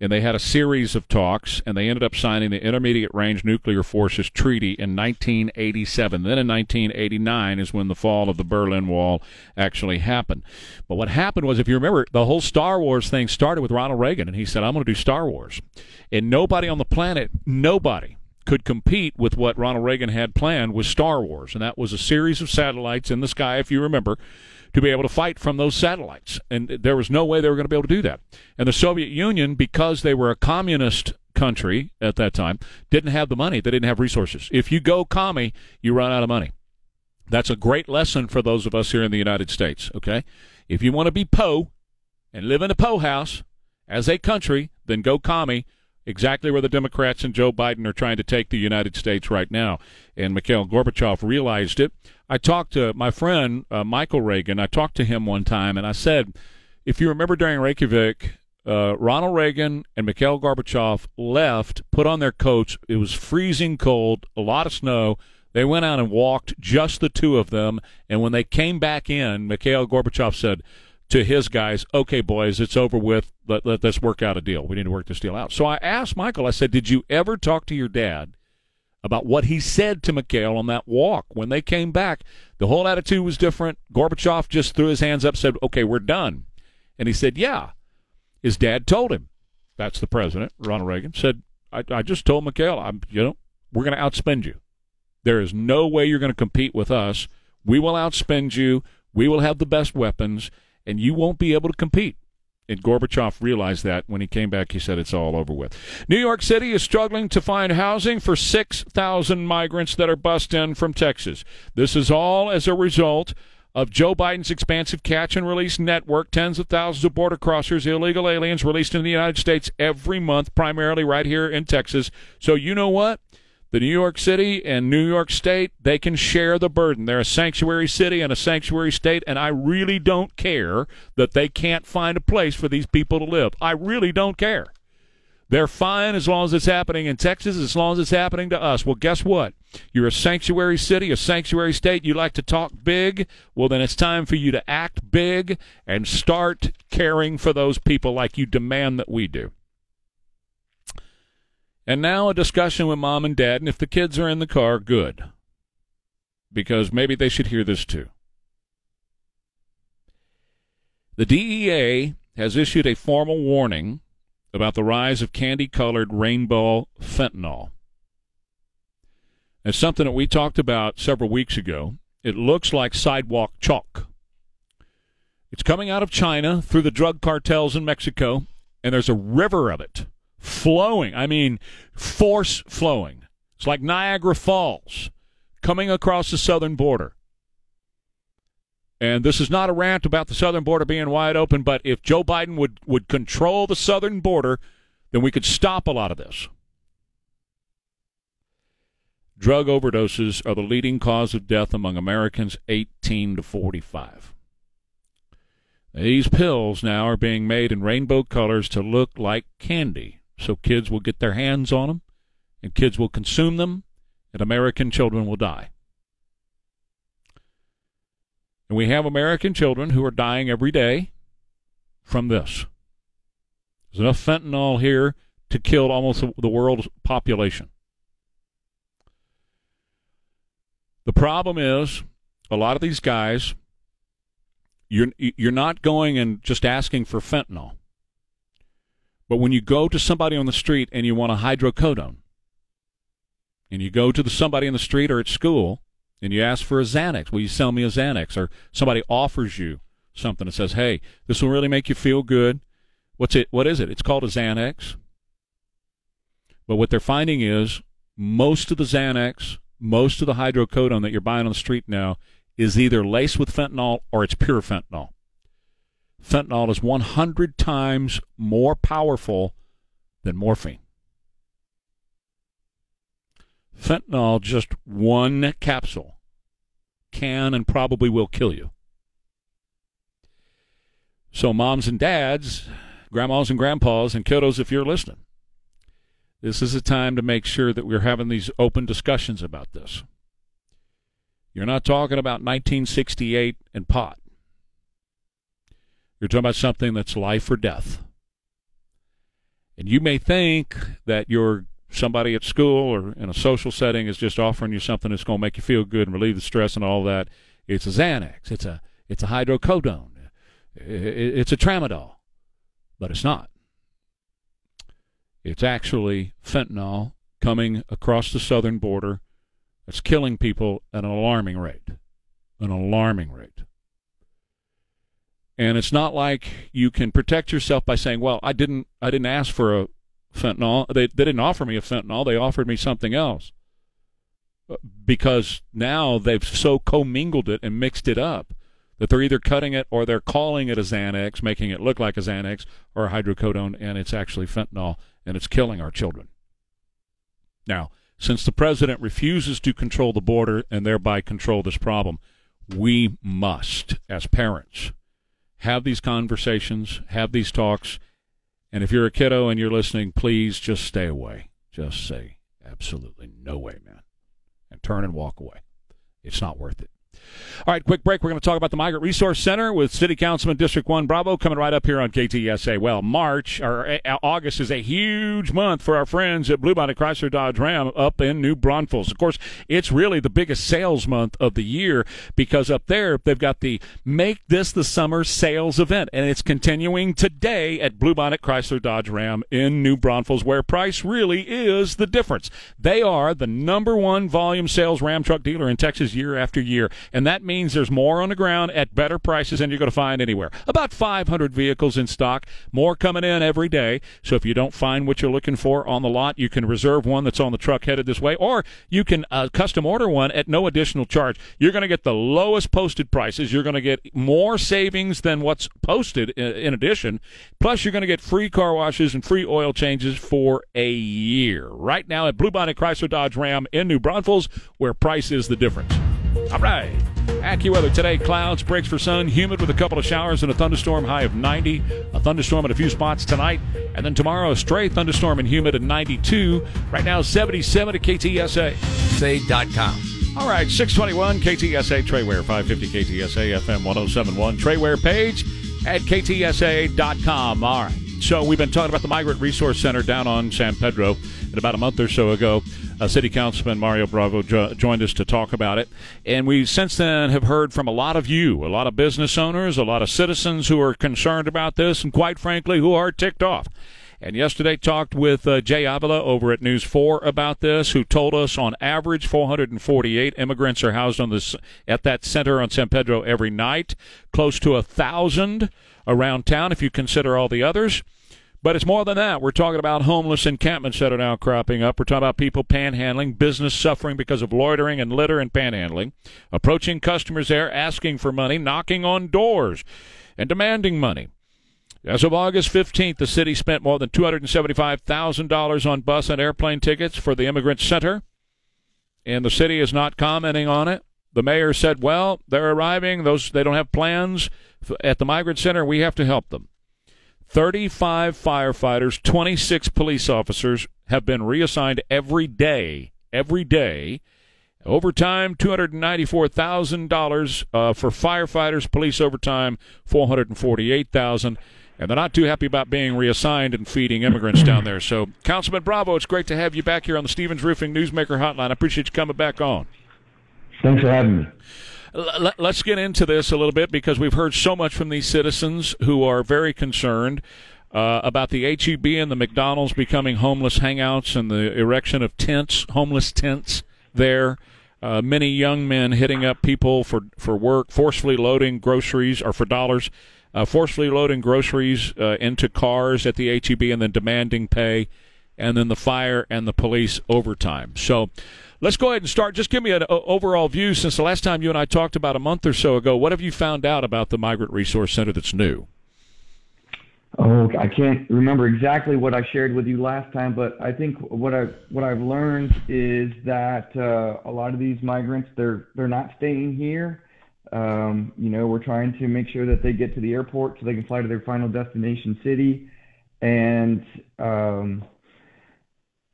And they had a series of talks, and they ended up signing the Intermediate Range Nuclear Forces Treaty in nineteen eighty-seven. Then in nineteen eighty-nine is when the fall of the Berlin Wall actually happened. But what happened was, if you remember, the whole Star Wars thing started with Ronald Reagan, and he said, I'm going to do Star Wars. And nobody on the planet, nobody, could compete with what Ronald Reagan had planned with Star Wars, and that was a series of satellites in the sky, if you remember, to be able to fight from those satellites. And there was no way they were going to be able to do that. And the Soviet Union, because they were a communist country at that time, didn't have the money. They didn't have resources. If you go commie, you run out of money. That's a great lesson for those of us here in the United States, okay? If you want to be Poe and live in a Poe house as a country, then go commie. Exactly where the Democrats and Joe Biden are trying to take the United States right now. And Mikhail Gorbachev realized it. I talked to my friend, uh, Michael Reagan. I talked to him one time, and I said, if you remember during Reykjavik, uh, Ronald Reagan and Mikhail Gorbachev left, put on their coats. It was freezing cold, a lot of snow. They went out and walked, just the two of them. And when they came back in, Mikhail Gorbachev said to his guys, okay, boys, it's over with. Let, let, let's work out a deal. We need to work this deal out. So I asked Michael, I said, did you ever talk to your dad about what he said to Mikhail on that walk? When they came back, the whole attitude was different. Gorbachev just threw his hands up, said, okay, we're done. And he said, yeah. His dad told him, that's the president, Ronald Reagan, said, I, I just told Mikhail, I'm, you know, we're going to outspend you. There is no way you're going to compete with us. We will outspend you. We will have the best weapons. And you won't be able to compete. And Gorbachev realized that. When he came back, he said it's all over with. New York City is struggling to find housing for six thousand migrants that are bussed in from Texas. This is all as a result of Joe Biden's expansive catch-and-release network, tens of thousands of border crossers, illegal aliens released in the United States every month, primarily right here in Texas. So you know what? The New York City and New York State, they can share the burden. They're a sanctuary city and a sanctuary state, and I really don't care that they can't find a place for these people to live. I really don't care. They're fine as long as it's happening in Texas, as long as it's happening to us. Well, guess what? You're a sanctuary city, a sanctuary state. You like to talk big. Well, then it's time for you to act big and start caring for those people like you demand that we do. And now a discussion with mom and dad, and if the kids are in the car, good, because maybe they should hear this too. The D E A has issued a formal warning about the rise of candy-colored rainbow fentanyl. It's something that we talked about several weeks ago. It looks like sidewalk chalk. It's coming out of China through the drug cartels in Mexico, and there's a river of it. Flowing, I mean, force flowing. It's like Niagara Falls coming across the southern border. And this is not a rant about the southern border being wide open, but if Joe Biden would, would control the southern border, then we could stop a lot of this. Drug overdoses are the leading cause of death among Americans eighteen to forty-five. These pills now are being made in rainbow colors to look like candy. So kids will get their hands on them, and kids will consume them, and American children will die. And we have American children who are dying every day from this. There's enough fentanyl here to kill almost the world's population. The problem is, a lot of these guys, you're, you're not going and just asking for fentanyl. But when you go to somebody on the street and you want a hydrocodone, and you go to the, somebody in the street or at school and you ask for a Xanax, will you sell me a Xanax? Or somebody offers you something that says, hey, this will really make you feel good. What's it? What is it? It's called a Xanax. But what they're finding is most of the Xanax most of the hydrocodone that you're buying on the street now is either laced with fentanyl or it's pure fentanyl. Fentanyl is one hundred times more powerful than morphine. Fentanyl, just one capsule, can and probably will kill you. So moms and dads, grandmas and grandpas, and kiddos, if you're listening, this is a time to make sure that we're having these open discussions about this. You're not talking about nineteen sixty-eight and pot. You're talking about something that's life or death. And you may think that your somebody at school or in a social setting is just offering you something that's going to make you feel good and relieve the stress and all that. It's a Xanax. It's a, it's a hydrocodone. It's a tramadol. But it's not. It's actually fentanyl coming across the southern border that's killing people at an alarming rate. An alarming rate. And it's not like you can protect yourself by saying, well, I didn't I didn't ask for a fentanyl. They, they didn't offer me a fentanyl. They offered me something else. Because now they've so commingled it and mixed it up that they're either cutting it or they're calling it a Xanax, making it look like a Xanax or a hydrocodone, and it's actually fentanyl, and it's killing our children. Now, since the president refuses to control the border and thereby control this problem, we must, as parents, have these conversations, have these talks, and if you're a kiddo and you're listening, please just stay away. Just say, absolutely no way, man, and turn and walk away. It's not worth it. All right, quick break. We're going to talk about the Migrant Resource Center with City Councilman District one Bravo coming right up here on K T S A. Well, March or August is a huge month for our friends at Blue Bonnet Chrysler Dodge Ram up in New Braunfels. Of course, it's really the biggest sales month of the year because up there they've got the Make This the Summer Sales Event, and it's continuing today at Blue Bonnet Chrysler Dodge Ram in New Braunfels, where price really is the difference. They are the number one volume sales Ram truck dealer in Texas year after year. And that means there's more on the ground at better prices than you're going to find anywhere. About five hundred vehicles in stock, more coming in every day. So if you don't find what you're looking for on the lot, you can reserve one that's on the truck headed this way, or you can uh, custom order one at no additional charge. You're going to get the lowest posted prices. You're going to get more savings than what's posted in, in addition. Plus, you're going to get free car washes and free oil changes for a year. Right now at Blue Bonnet Chrysler Dodge Ram in New Braunfels, where price is the difference. All right. AccuWeather today, clouds, breaks for sun, humid with a couple of showers and a thunderstorm, high of ninety, a thunderstorm in a few spots tonight, and then tomorrow a stray thunderstorm and humid at ninety-two. Right now, seventy-seven at K T S A. Say dot com. All right, six twenty-one K T S A, Trey Ware, five fifty K T S A, F M one oh seven one. Trey Ware page at K T S A dot com. All right. So we've been talking about the Migrant Resource Center down on San Pedro. And about a month or so ago, uh, City Councilman Mario Bravo jo- joined us to talk about it. And we since then have heard from a lot of you, a lot of business owners, a lot of citizens who are concerned about this and, quite frankly, who are ticked off. And yesterday talked with uh, Jay Avila over at News four about this, who told us on average four hundred forty-eight immigrants are housed on this at that center on San Pedro every night, close to one thousand around town if you consider all the others. But it's more than that. We're talking about homeless encampments that are now cropping up. We're talking about people panhandling, business suffering because of loitering and litter and panhandling, approaching customers there, asking for money, knocking on doors, and demanding money. As of August fifteenth, the city spent more than two hundred seventy-five thousand dollars on bus and airplane tickets for the Immigrant Center, and the city is not commenting on it. The mayor said, well, they're arriving. Those they don't have plans at the Migrant Center. We have to help them. thirty-five firefighters, twenty-six police officers have been reassigned every day, every day. Overtime, two hundred ninety-four thousand dollars uh, for firefighters, police overtime, four hundred forty-eight thousand dollars. And they're not too happy about being reassigned and feeding immigrants down there. So, Councilman Bravo, it's great to have you back here on the Stevens Roofing Newsmaker Hotline. I appreciate you coming back on. Thanks for having me. Let's get into this a little bit because we've heard so much from these citizens who are very concerned uh, about the H E B and the McDonald's becoming homeless hangouts and the erection of tents, homeless tents there. Uh, many young men hitting up people for, for work, forcefully loading groceries or for dollars, uh, forcefully loading groceries uh, into cars at the H E B and then demanding pay. and then the fire and the police overtime. So let's go ahead and start. Just give me an overall view since the last time you and I talked about a month or so ago. What have you found out about the Migrant Resource Center that's new? Oh, I can't remember exactly what I shared with you last time, but I think what I what I've learned is that uh, a lot of these migrants, they're they're not staying here. Um, you know, we're trying to make sure that they get to the airport so they can fly to their final destination city, and um,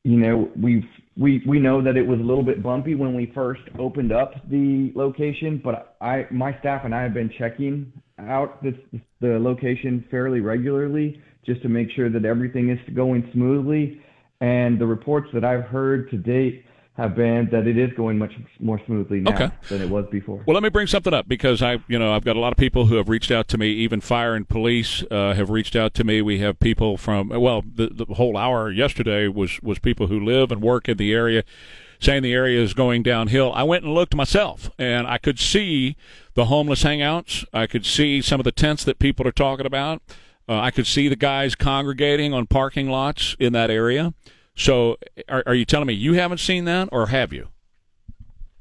you know, we've we we know that it was a little bit bumpy when we first opened up the location, but I my staff and I have been checking out this, the location fairly regularly just to make sure that everything is going smoothly. And the reports that I've heard to date have been that it is going much more smoothly now okay. than it was before. Well, let me bring something up because I, you know, I've got a lot of people who have reached out to me. Even fire and police uh, have reached out to me. We have people from, well, the, the whole hour yesterday was, was people who live and work in the area saying the area is going downhill. I went and looked myself, and I could see the homeless hangouts. I could see some of the tents that people are talking about. Uh, I could see the guys congregating on parking lots in that area. So are, are you telling me you haven't seen that, or have you?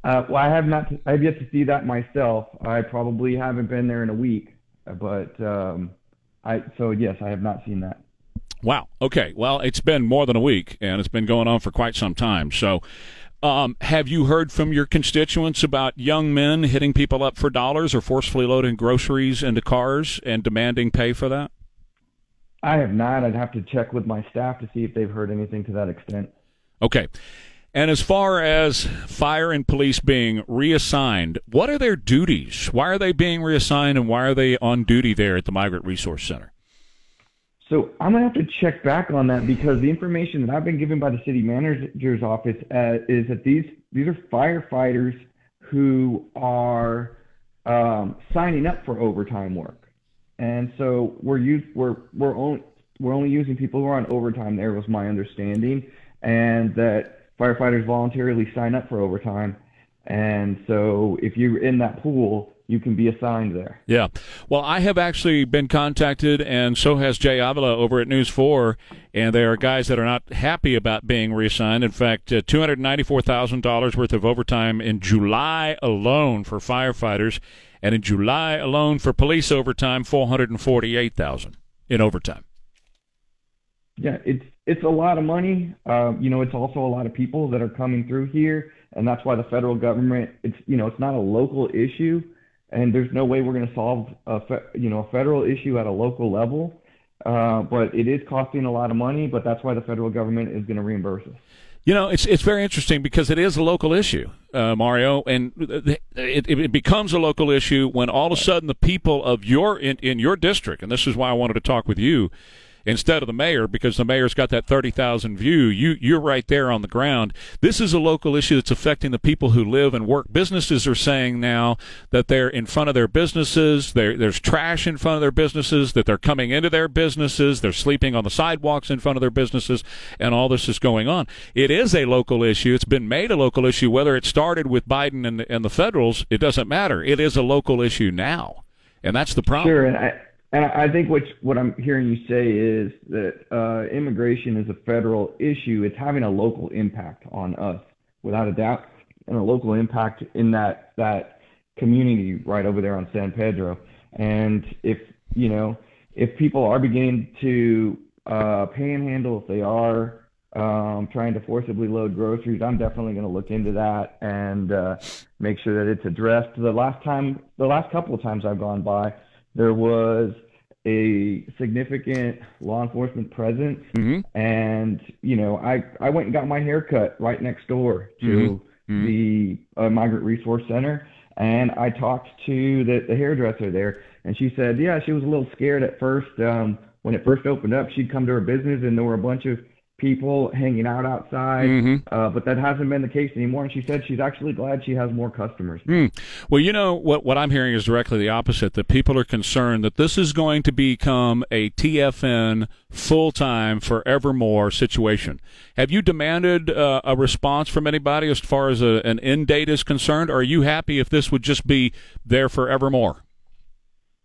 Uh, well, I have not. I have yet to see that myself. I probably haven't been there in a week, but um, I so, yes, I have not seen that. Wow. Okay. Well, it's been more than a week, and it's been going on for quite some time. So um, have you heard from your constituents about young men hitting people up for dollars or forcefully loading groceries into cars and demanding pay for that? I have not. I'd have to check with my staff to see if they've heard anything to that extent. Okay. And as far as fire and police being reassigned, what are their duties? Why are they being reassigned, and why are they on duty there at the Migrant Resource Center? So I'm going to have to check back on that because the information that I've been given by the city manager's office uh, is that these these are firefighters who are um, signing up for overtime work, and so we're use, we're we're only we're only using people who are on overtime. There was my understanding, and that firefighters voluntarily sign up for overtime, and so if you're in that pool, you can be assigned there. Yeah. Well, I have actually been contacted, and so has Jay Avila over at News four, and there are guys that are not happy about being reassigned. In fact, uh, two hundred ninety-four thousand dollars worth of overtime in July alone for firefighters, and in July alone for police overtime, four hundred forty-eight thousand dollars in overtime. Yeah, it's it's a lot of money. Um, you know, it's also a lot of people that are coming through here, and that's why the federal government, it's you know, it's not a local issue. And there's no way we're going to solve a fe- you know, a federal issue at a local level, uh, but it is costing a lot of money, but that's why the federal government is going to reimburse us. You know, it's it's very interesting because it is a local issue, uh, Mario, and it, it becomes a local issue when all of a sudden the people of your in, in your district, and this is why I wanted to talk with you instead of the mayor, because the mayor's got that thirty thousand view. You, you're right there on the ground. This is a local issue that's affecting the people who live and work. Businesses are saying now that they're in front of their businesses, there's trash in front of their businesses, that they're coming into their businesses, they're sleeping on the sidewalks in front of their businesses, and all this is going on. It is a local issue. It's been made a local issue. Whether it started with Biden and, and the federals, it doesn't matter. It is a local issue now, and that's the problem. Sure, and I- And I think what, what I'm hearing you say is that uh, immigration is a federal issue. It's having a local impact on us, without a doubt, and a local impact in that, that community right over there on San Pedro. And if, you know, if people are beginning to uh, panhandle, if they are um, trying to forcibly load groceries, I'm definitely going to look into that and uh, make sure that it's addressed. The last time, the last couple of times I've gone by, there was a significant law enforcement presence, mm-hmm. and, you know, I, I went and got my hair cut right next door to mm-hmm. the uh, Migrant Resource Center, and I talked to the, the hairdresser there, and she said, yeah, she was a little scared at first. Um, when it first opened up, she'd come to her business, and there were a bunch of people hanging out outside, mm-hmm. uh, but that hasn't been the case anymore, and she said she's actually glad she has more customers. Mm. Well, you know, what what I'm hearing is directly the opposite, that people are concerned that this is going to become a T F N full-time, forevermore situation. Have you demanded uh, a response from anybody as far as a, an end date is concerned, or are you happy if this would just be there forevermore?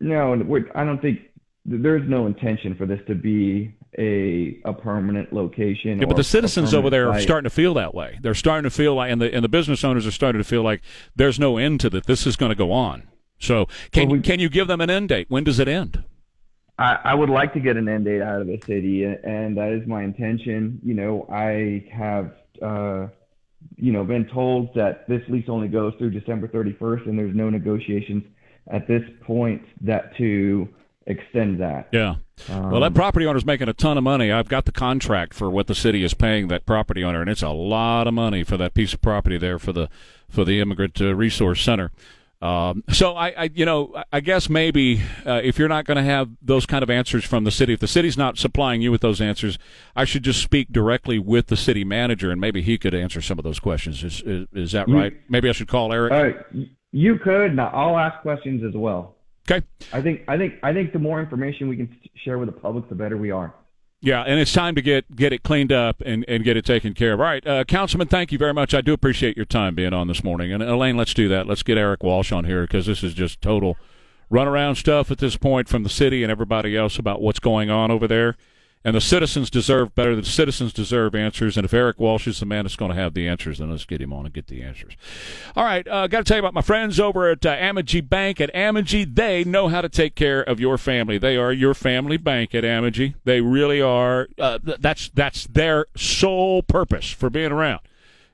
No, I don't think – there's no intention for this to be a a permanent location. Yeah, but the citizens over there are starting to feel that way. They're starting to feel like, and the and the business owners are starting to feel like there's no end to that. This is going to go on. So can well, we, can you give them an end date? When does it end? I, I would like to get an end date out of the city, and that is my intention. You know, I have uh, you know been told that this lease only goes through December thirty-first, and there's no negotiations at this point that to extend that. Yeah. Um, well, that property owner's making a ton of money. I've got the contract for what the city is paying that property owner, and it's a lot of money for that piece of property there for the for the Immigrant uh, Resource Center. Um, so I, I, you know, I guess maybe uh, if you're not going to have those kind of answers from the city, if the city's not supplying you with those answers, I should just speak directly with the city manager, and maybe he could answer some of those questions. Is is, is that right? You, maybe I should call Eric. Uh, you could. Now, I'll ask questions as well. Okay. I think I think I think the more information we can share with the public, the better we are. Yeah, and it's time to get, get it cleaned up and, and get it taken care of. All right, uh, Councilman, thank you very much. I do appreciate your time being on this morning. And, Elaine, let's do that. Let's get Eric Walsh on here because this is just total runaround stuff at this point from the city and everybody else about what's going on over there. And the citizens deserve better. The citizens deserve answers. And if Eric Walsh is the man that's going to have the answers, then let's get him on and get the answers. All right, uh, got to tell you about my friends over at uh, Amegy Bank. At Amegy, they know how to take care of your family. They are your family bank at Amegy. They really are. Uh, th- that's that's their sole purpose for being around,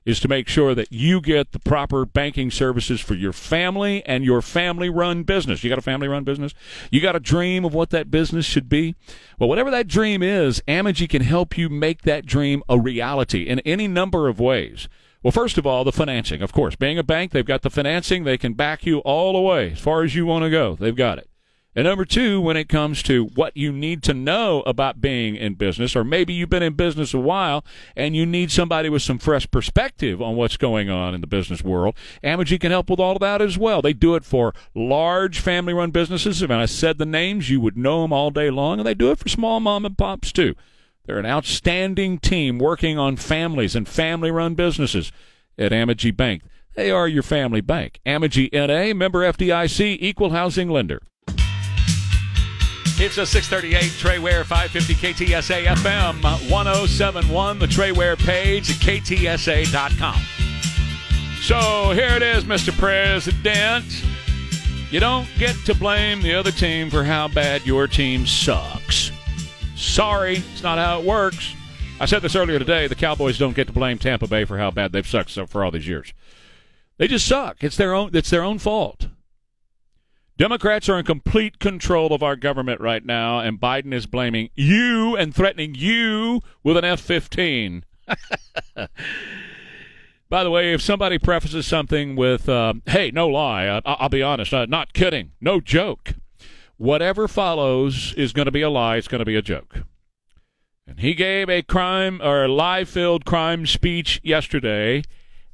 is to make sure that you get the proper banking services for your family and your family-run business. You got a family-run business? You got a dream of what that business should be? Well, whatever that dream is, Amegy can help you make that dream a reality in any number of ways. Well, first of all, the financing, of course. Being a bank, they've got the financing. They can back you all the way as far as you want to go. They've got it. And number two, when it comes to what you need to know about being in business, or maybe you've been in business a while and you need somebody with some fresh perspective on what's going on in the business world, Amegy can help with all of that as well. They do it for large family-run businesses. If I said the names, you would know them all day long, and they do it for small mom and pops too. They're an outstanding team working on families and family-run businesses at Amegy Bank. They are your family bank. Amegy N A, member F D I C, equal housing lender. It's a six thirty-eight Trey Ware, five fifty K T S A F M, one oh seven point one, the Trey Ware page at K T S A dot com. So here it is, Mister President. You don't get to blame the other team for how bad your team sucks. Sorry, it's not how it works. I said this earlier today, the Cowboys don't get to blame Tampa Bay for how bad they've sucked for all these years. They just suck. It's their own, it's their own fault. Democrats are in complete control of our government right now, and Biden is blaming you and threatening you with an F fifteen. By the way, if somebody prefaces something with, uh, hey, no lie, I- I'll be honest, uh, not kidding, no joke, whatever follows is going to be a lie, it's going to be a joke. And he gave a crime or a lie-filled crime speech yesterday,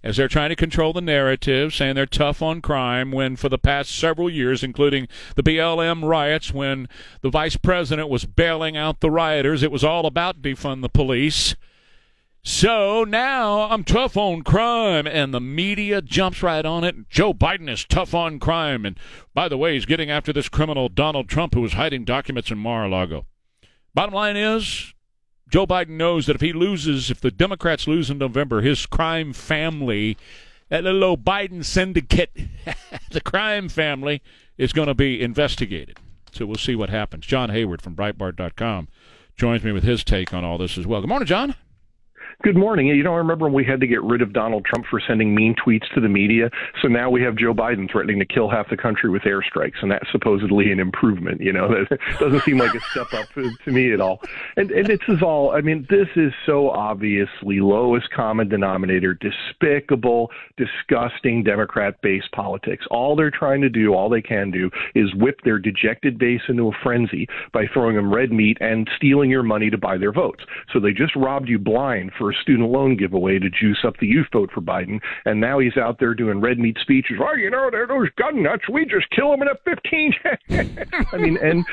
as they're trying to control the narrative, saying they're tough on crime, when for the past several years, including the B L M riots, when the vice president was bailing out the rioters, it was all about defund the police. So now I'm tough on crime, and the media jumps right on it. Joe Biden is tough on crime, and by the way, he's getting after this criminal Donald Trump who is hiding documents in Mar-a-Lago. Bottom line is, Joe Biden knows that if he loses, if the Democrats lose in November, his crime family, that little old Biden syndicate, the crime family, is going to be investigated. So we'll see what happens. John Hayward from Breitbart dot com joins me with his take on all this as well. Good morning, John. Good morning. You know, I remember when we had to get rid of Donald Trump for sending mean tweets to the media. So now we have Joe Biden threatening to kill half the country with airstrikes, and that's supposedly an improvement. You know, that doesn't seem like a step up to me at all. And and this is all, I mean, this is so obviously lowest common denominator, despicable, disgusting Democrat-based politics. All they're trying to do, all they can do, is whip their dejected base into a frenzy by throwing them red meat and stealing your money to buy their votes. So they just robbed you blind for a student loan giveaway to juice up the youth vote for Biden. And now he's out there doing red meat speeches. Oh, you know, they're those gun nuts. We just kill them in F fifteen. I mean, and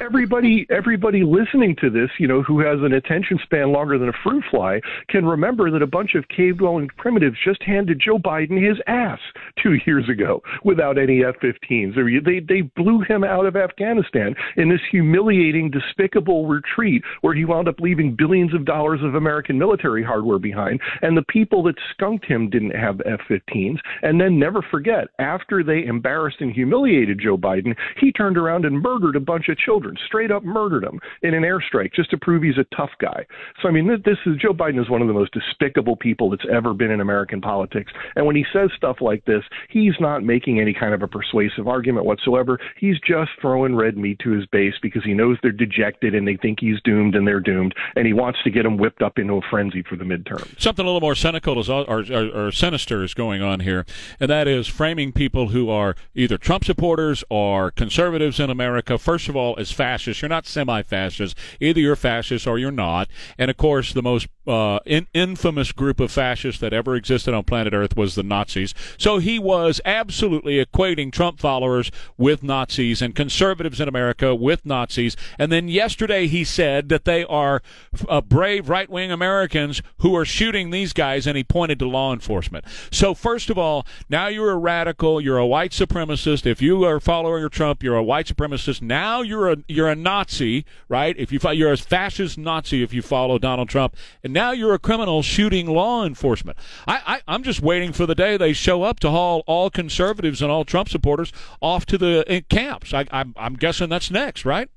everybody, everybody listening to this, you know, who has an attention span longer than a fruit fly can remember that a bunch of cave-dwelling primitives just handed Joe Biden his ass two years ago without any F fifteens. They, they blew him out of Afghanistan in this humiliating, despicable retreat where he wound up leaving billions of dollars of American military hardware behind, and the people that skunked him didn't have F fifteens. And then never forget, after they embarrassed and humiliated Joe Biden, he turned around and murdered a bunch of children, straight up murdered them in an airstrike just to prove he's a tough guy. So, I mean, this is Joe Biden is one of the most despicable people that's ever been in American politics. And when he says stuff like this, he's not making any kind of a persuasive argument whatsoever. He's just throwing red meat to his base because he knows they're dejected and they think he's doomed and they're doomed, and he wants to get them whipped up into a frenzy for the midterm. Something a little more cynical is, or, or, or sinister is going on here, and that is framing people who are either Trump supporters or conservatives in America, first of all, as fascists. You're not semi-fascists. Either you're fascist or you're not. And, of course, the most uh, in- infamous group of fascists that ever existed on planet Earth was the Nazis. So he was absolutely equating Trump followers with Nazis and conservatives in America with Nazis. And then yesterday he said that they are uh, brave right-wing Americans who are shooting these guys, and he pointed to law enforcement. So first of all, now you're a radical, you're a white supremacist. If you are following Trump, you're a white supremacist. Now you're a you're a Nazi, right? If you you're a fascist Nazi if you follow Donald Trump, and now you're a criminal shooting law enforcement. I, I I'm just waiting for the day they show up to haul all conservatives and all Trump supporters off to the camps. I I'm, I'm guessing that's next, right?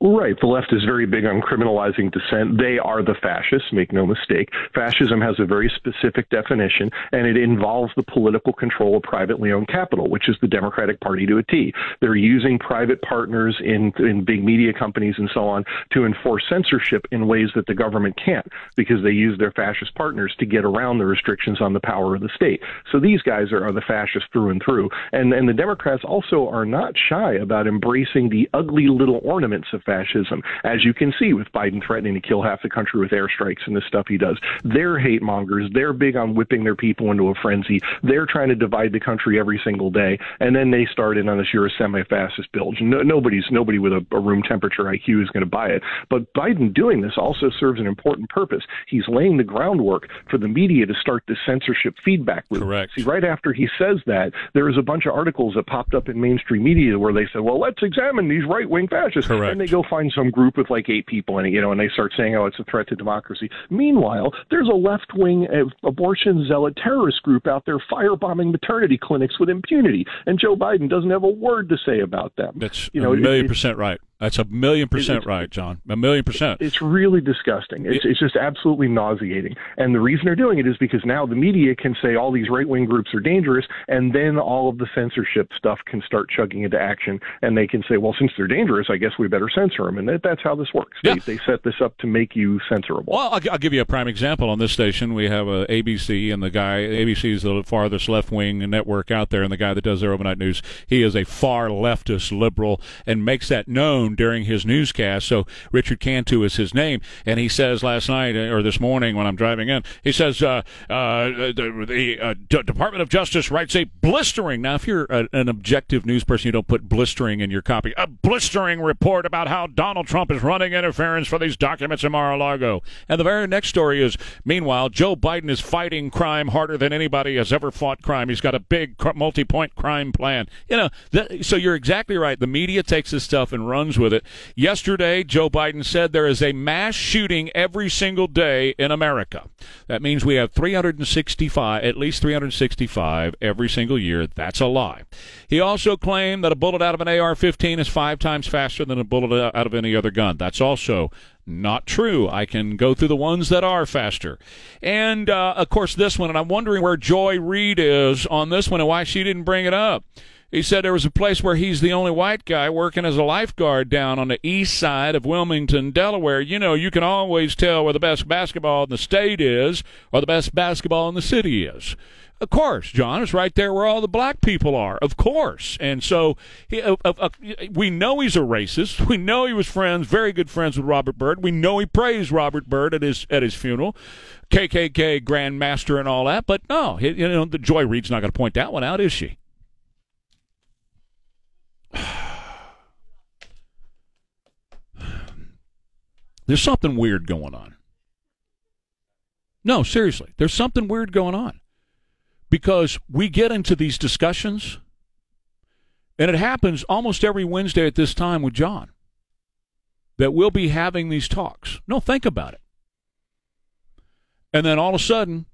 Right. The left is very big on criminalizing dissent. They are the fascists, make no mistake. Fascism has a very specific definition, and it involves the political control of privately owned capital, which is the Democratic Party to a T. They're using private partners in, in big media companies and so on to enforce censorship in ways that the government can't, because they use their fascist partners to get around the restrictions on the power of the state. So these guys are, are the fascists through and through. And, and the Democrats also are not shy about embracing the ugly little ornaments of fascism, as you can see with Biden threatening to kill half the country with airstrikes and this stuff he does. They're hate mongers. They're big on whipping their people into a frenzy. They're trying to divide the country every single day, and then they start in on this "you're a semi-fascist" bilge. No, nobody's nobody with a, a room temperature I Q is going to buy it. But Biden doing this also serves an important purpose. He's laying the groundwork for the media to start this censorship feedback loop. Correct. See, right after he says that, there is a bunch of articles that popped up in mainstream media where they said, "Well, let's examine these right-wing fascists," Correct. And they go find some group with like eight people in it, you know, and they start saying, oh, it's a threat to democracy. Meanwhile, there's a left-wing abortion zealot terrorist group out there firebombing maternity clinics with impunity, and Joe Biden doesn't have a word to say about them. That's you know, a million it, it, percent right. That's a million percent right, John. A million percent. It's really disgusting. It's, it's just absolutely nauseating. And the reason they're doing it is because now the media can say all these right-wing groups are dangerous, and then all of the censorship stuff can start chugging into action, and they can say, well, since they're dangerous, I guess we better censor them. And that, that's how this works. They, yeah. they set this up to make you censorable. Well, I'll, I'll give you a prime example. On this station, we have a A B C, and the guy, A B C is the farthest left-wing network out there, and the guy that does their overnight news, he is a far leftist liberal and makes that known during his newscast. So Richard Cantu is his name, and he says last night or this morning when I'm driving in, he says uh, uh, the, the uh, D- Department of Justice writes a blistering, now if you're a, an objective news person, you don't put blistering in your copy, a blistering report about how Donald Trump is running interference for these documents in Mar-a-Lago. And the very next story is, meanwhile, Joe Biden is fighting crime harder than anybody has ever fought crime. He's got a big multi-point crime plan. You know, th- so you're exactly right. The media takes this stuff and runs with with it. Yesterday, Joe Biden said there is a mass shooting every single day in America. That means we have three hundred sixty-five, at least three hundred sixty-five every single year. That's a lie. He also claimed that a bullet out of an A R fifteen is five times faster than a bullet out of any other gun. That's also not true. I can go through the ones that are faster. And, uh, of course, this one, and I'm wondering where Joy Reid is on this one and why she didn't bring it up. He said there was a place where he's the only white guy working as a lifeguard down on the east side of Wilmington, Delaware. You know, you can always tell where the best basketball in the state is or the best basketball in the city is. Of course, John, it's right there where all the black people are. Of course. And so he, uh, uh, we know he's a racist. We know he was friends, very good friends with Robert Byrd. We know he praised Robert Byrd at his at his funeral, K K K grandmaster and all that. But no, he, you know, the Joy Reid's not going to point that one out, is she? There's something weird going on. No, seriously, there's something weird going on. Because we get into these discussions, and it happens almost every Wednesday at this time with John, that we'll be having these talks. No, think about it. And then all of a sudden,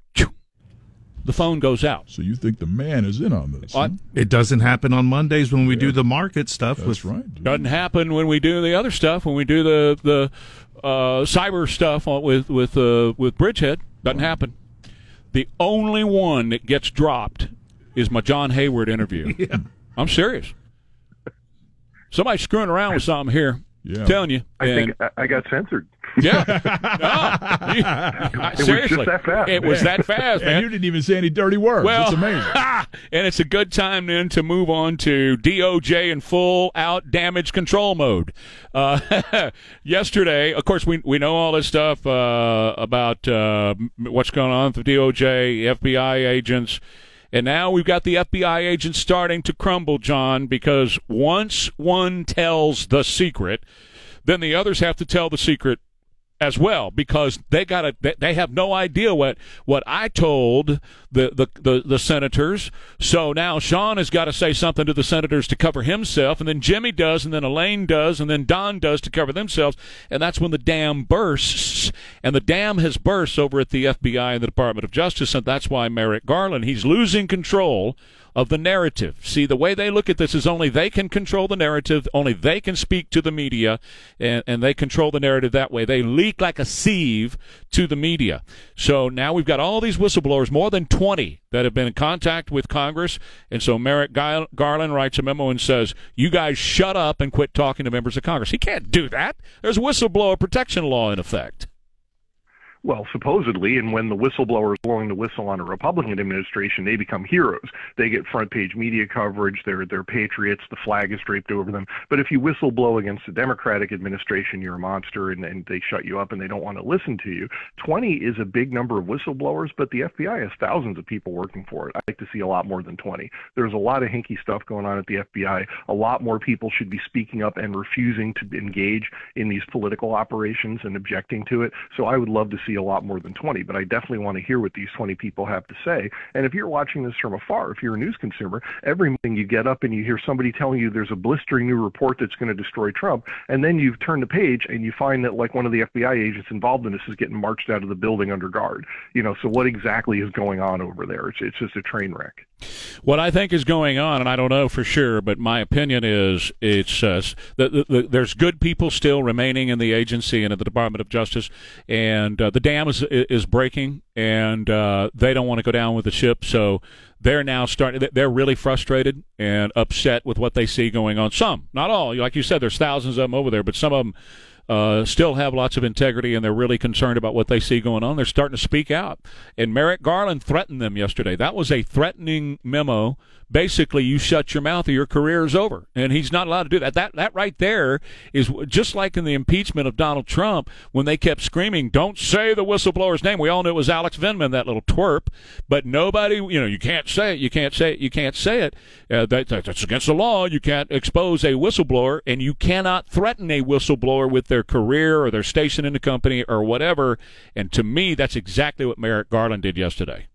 the phone goes out. So you think the man is in on this? I, huh? It doesn't happen on Mondays when we yeah. do the market stuff. That's with, right. Dude. Doesn't happen when we do the other stuff, when we do the the uh, cyber stuff with with uh, with Bridgehead. Doesn't oh. happen. The only one that gets dropped is my John Hayward interview. Yeah. I'm serious. Somebody's screwing around with something here. Yeah. I'm telling you. I and think I got censored. Yeah. No. You, I, it seriously. was just that fast. It man. was that fast, man. And you didn't even say any dirty words. Well, it's amazing. And it's a good time then to move on to D O J in full out damage control mode. Uh, yesterday, of course, we we know all this stuff uh, about uh, what's going on with the D O J, F B I agents. And now we've got the F B I agents starting to crumble, John, because once one tells the secret, then the others have to tell the secret as well, because they got they have no idea what what I told the, the, the, the senators. So now Sean has got to say something to the senators to cover himself, and then Jimmy does, and then Elaine does, and then Don does to cover themselves, and that's when the dam bursts. And the dam has burst over at the F B I and the Department of Justice, and that's why Merrick Garland, he's losing control of the narrative. See, the way they look at this is only they can control the narrative, only they can speak to the media, and, and they control the narrative that way. They leak like a sieve to the media. So now we've got all these whistleblowers, more than twenty, that have been in contact with Congress, and so Merrick Garland writes a memo and says, you guys shut up and quit talking to members of Congress. He can't do that. There's a whistleblower protection law in effect. Well, supposedly, and when the whistleblower is blowing the whistle on a Republican administration, they become heroes. They get front-page media coverage. They're they're patriots. The flag is draped over them. But if you whistleblow against the Democratic administration, you're a monster, and, and they shut you up, and they don't want to listen to you. twenty is a big number of whistleblowers, but the F B I has thousands of people working for it. I'd like to see a lot more than twenty. There's a lot of hinky stuff going on at the F B I. A lot more people should be speaking up and refusing to engage in these political operations and objecting to it. So I would love to see a lot more than twenty, but I definitely want to hear what these twenty people have to say. And if you're watching this from afar, if you're a news consumer, every morning you get up and you hear somebody telling you there's a blistering new report that's going to destroy Trump, and then you've turned the page and you find that like one of the F B I agents involved in this is getting marched out of the building under guard. You know, so what exactly is going on over there? It's, it's just a train wreck. What I think is going on, and I don't know for sure, but my opinion is it's uh, the, the, the, there's good people still remaining in the agency and at the Department of Justice, and uh, the dam is is breaking, and uh, they don't want to go down with the ship, so they're now starting. They're really frustrated and upset with what they see going on. Some, not all. Like you said, there's thousands of them over there, but some of them Uh, still have lots of integrity, and they're really concerned about what they see going on. They're starting to speak out. And Merrick Garland threatened them yesterday. That was a threatening memo. Basically, you shut your mouth or your career is over. And he's not allowed to do that. That that right there is just like in the impeachment of Donald Trump when they kept screaming, don't say the whistleblower's name. We all knew it was Alex Vindman, that little twerp. But nobody, you know, you can't say it, you can't say it, you can't say it. Uh, that, that's against the law. You can't expose a whistleblower, and you cannot threaten a whistleblower with their career or their station in the company or whatever. And to me, that's exactly what Merrick Garland did yesterday.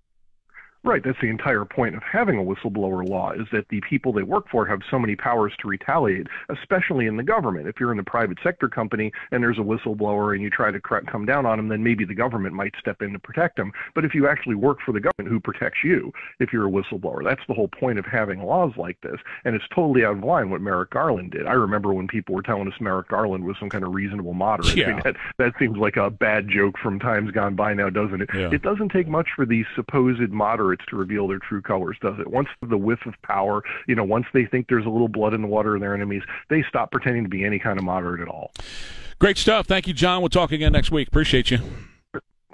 Right. That's the entire point of having a whistleblower law, is that the people they work for have so many powers to retaliate, especially in the government. If you're in the private sector company and there's a whistleblower and you try to come down on them, then maybe the government might step in to protect them. But if you actually work for the government, who protects you if you're a whistleblower? That's the whole point of having laws like this. And it's totally out of line what Merrick Garland did. I remember when people were telling us Merrick Garland was some kind of reasonable moderate. Yeah. I mean, that, that seems like a bad joke from times gone by now, doesn't it? Yeah. It doesn't take much for these supposed moderates efforts to reveal their true colors does it. Once the whiff of power, you know, once they think there's a little blood in the water of their enemies, they stop pretending to be any kind of moderate at all. Great stuff. Thank you, John. We'll talk again next week. Appreciate you.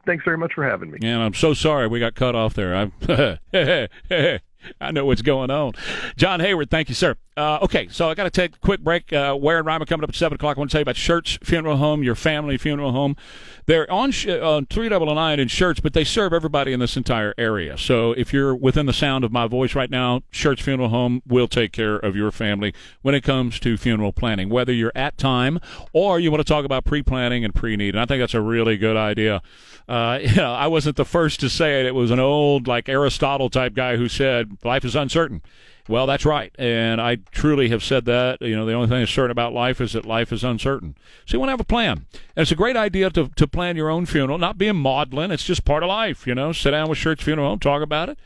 Thanks very much for having me. And I'm so sorry we got cut off there. I'm I know what's going on. John Hayward, thank you, sir. Uh, okay, so I got to take a quick break. Uh, Ware and Ryman coming up at seven o'clock. I want to tell you about Schertz Funeral Home, your family funeral home. They're on sh- uh, three oh oh nine in Schertz, but they serve everybody in this entire area. So if you're within the sound of my voice right now, Schertz Funeral Home will take care of your family when it comes to funeral planning, whether you're at time or you want to talk about pre-planning and pre-need. And I think that's a really good idea. Uh, you know, I wasn't the first to say it. It was an old, like, Aristotle-type guy who said, life is uncertain. Well, that's right, and I truly have said that. You know, the only thing that's certain about life is that life is uncertain. So you want to have a plan. And it's a great idea to to plan your own funeral, not being maudlin. It's just part of life, you know. Sit down with Schertz Funeral Home, talk about it.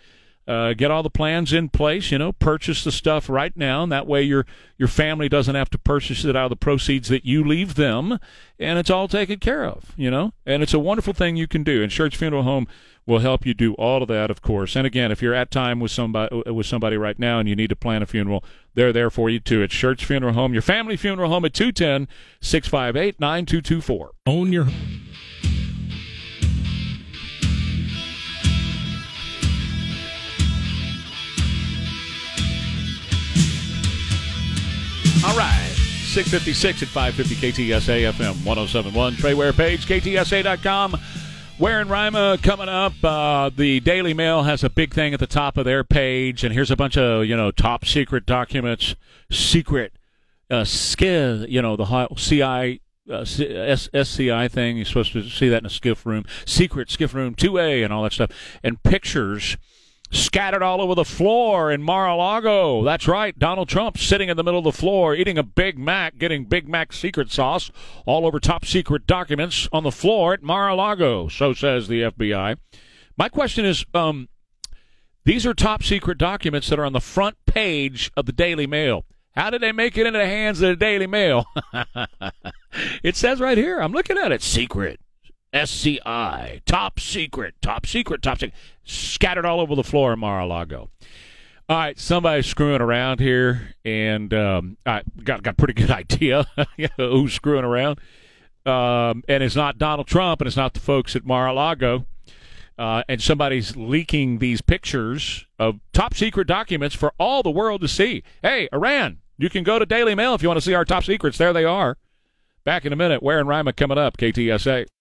Uh, get all the plans in place, you know, purchase the stuff right now, and that way your your family doesn't have to purchase it out of the proceeds that you leave them, and it's all taken care of, you know. And it's a wonderful thing you can do. And Schertz Funeral Home will help you do all of that, of course. And again, if you're at time with somebody with somebody right now and you need to plan a funeral, they're there for you too. It's Schertz Funeral Home, your family funeral home at two one zero, six five eight, nine two two four. Own your... All right, six fifty-six at five fifty K T S A F M one oh seven point one. Trey Ware page, K T S A dot com. Ware and Rima coming up. Uh, the Daily Mail has a big thing at the top of their page, and here's a bunch of, you know, top secret documents, secret, uh, skiff, you know, the whole C I, uh, S C I thing. You're supposed to see that in a skiff room. Secret skiff room two A and all that stuff. And pictures scattered all over the floor in Mar-a-Lago. That's right, Donald Trump sitting in the middle of the floor, eating a Big Mac, getting Big Mac secret sauce all over top secret documents on the floor at Mar-a-Lago, so says the F B I. My question is, um, these are top secret documents that are on the front page of the Daily Mail. How did they make it into the hands of the Daily Mail? It says right here, I'm looking at it, secret. S C I, top secret, top secret, top secret, scattered all over the floor in Mar-a-Lago. All right, somebody's screwing around here, and um, I got got a pretty good idea who's screwing around. Um, and it's not Donald Trump, and it's not the folks at Mar-a-Lago. Uh, and somebody's leaking these pictures of top secret documents for all the world to see. Hey, Iran, you can go to Daily Mail if you want to see our top secrets. There they are. Back in a minute. Ware and Rima coming up, K T S A.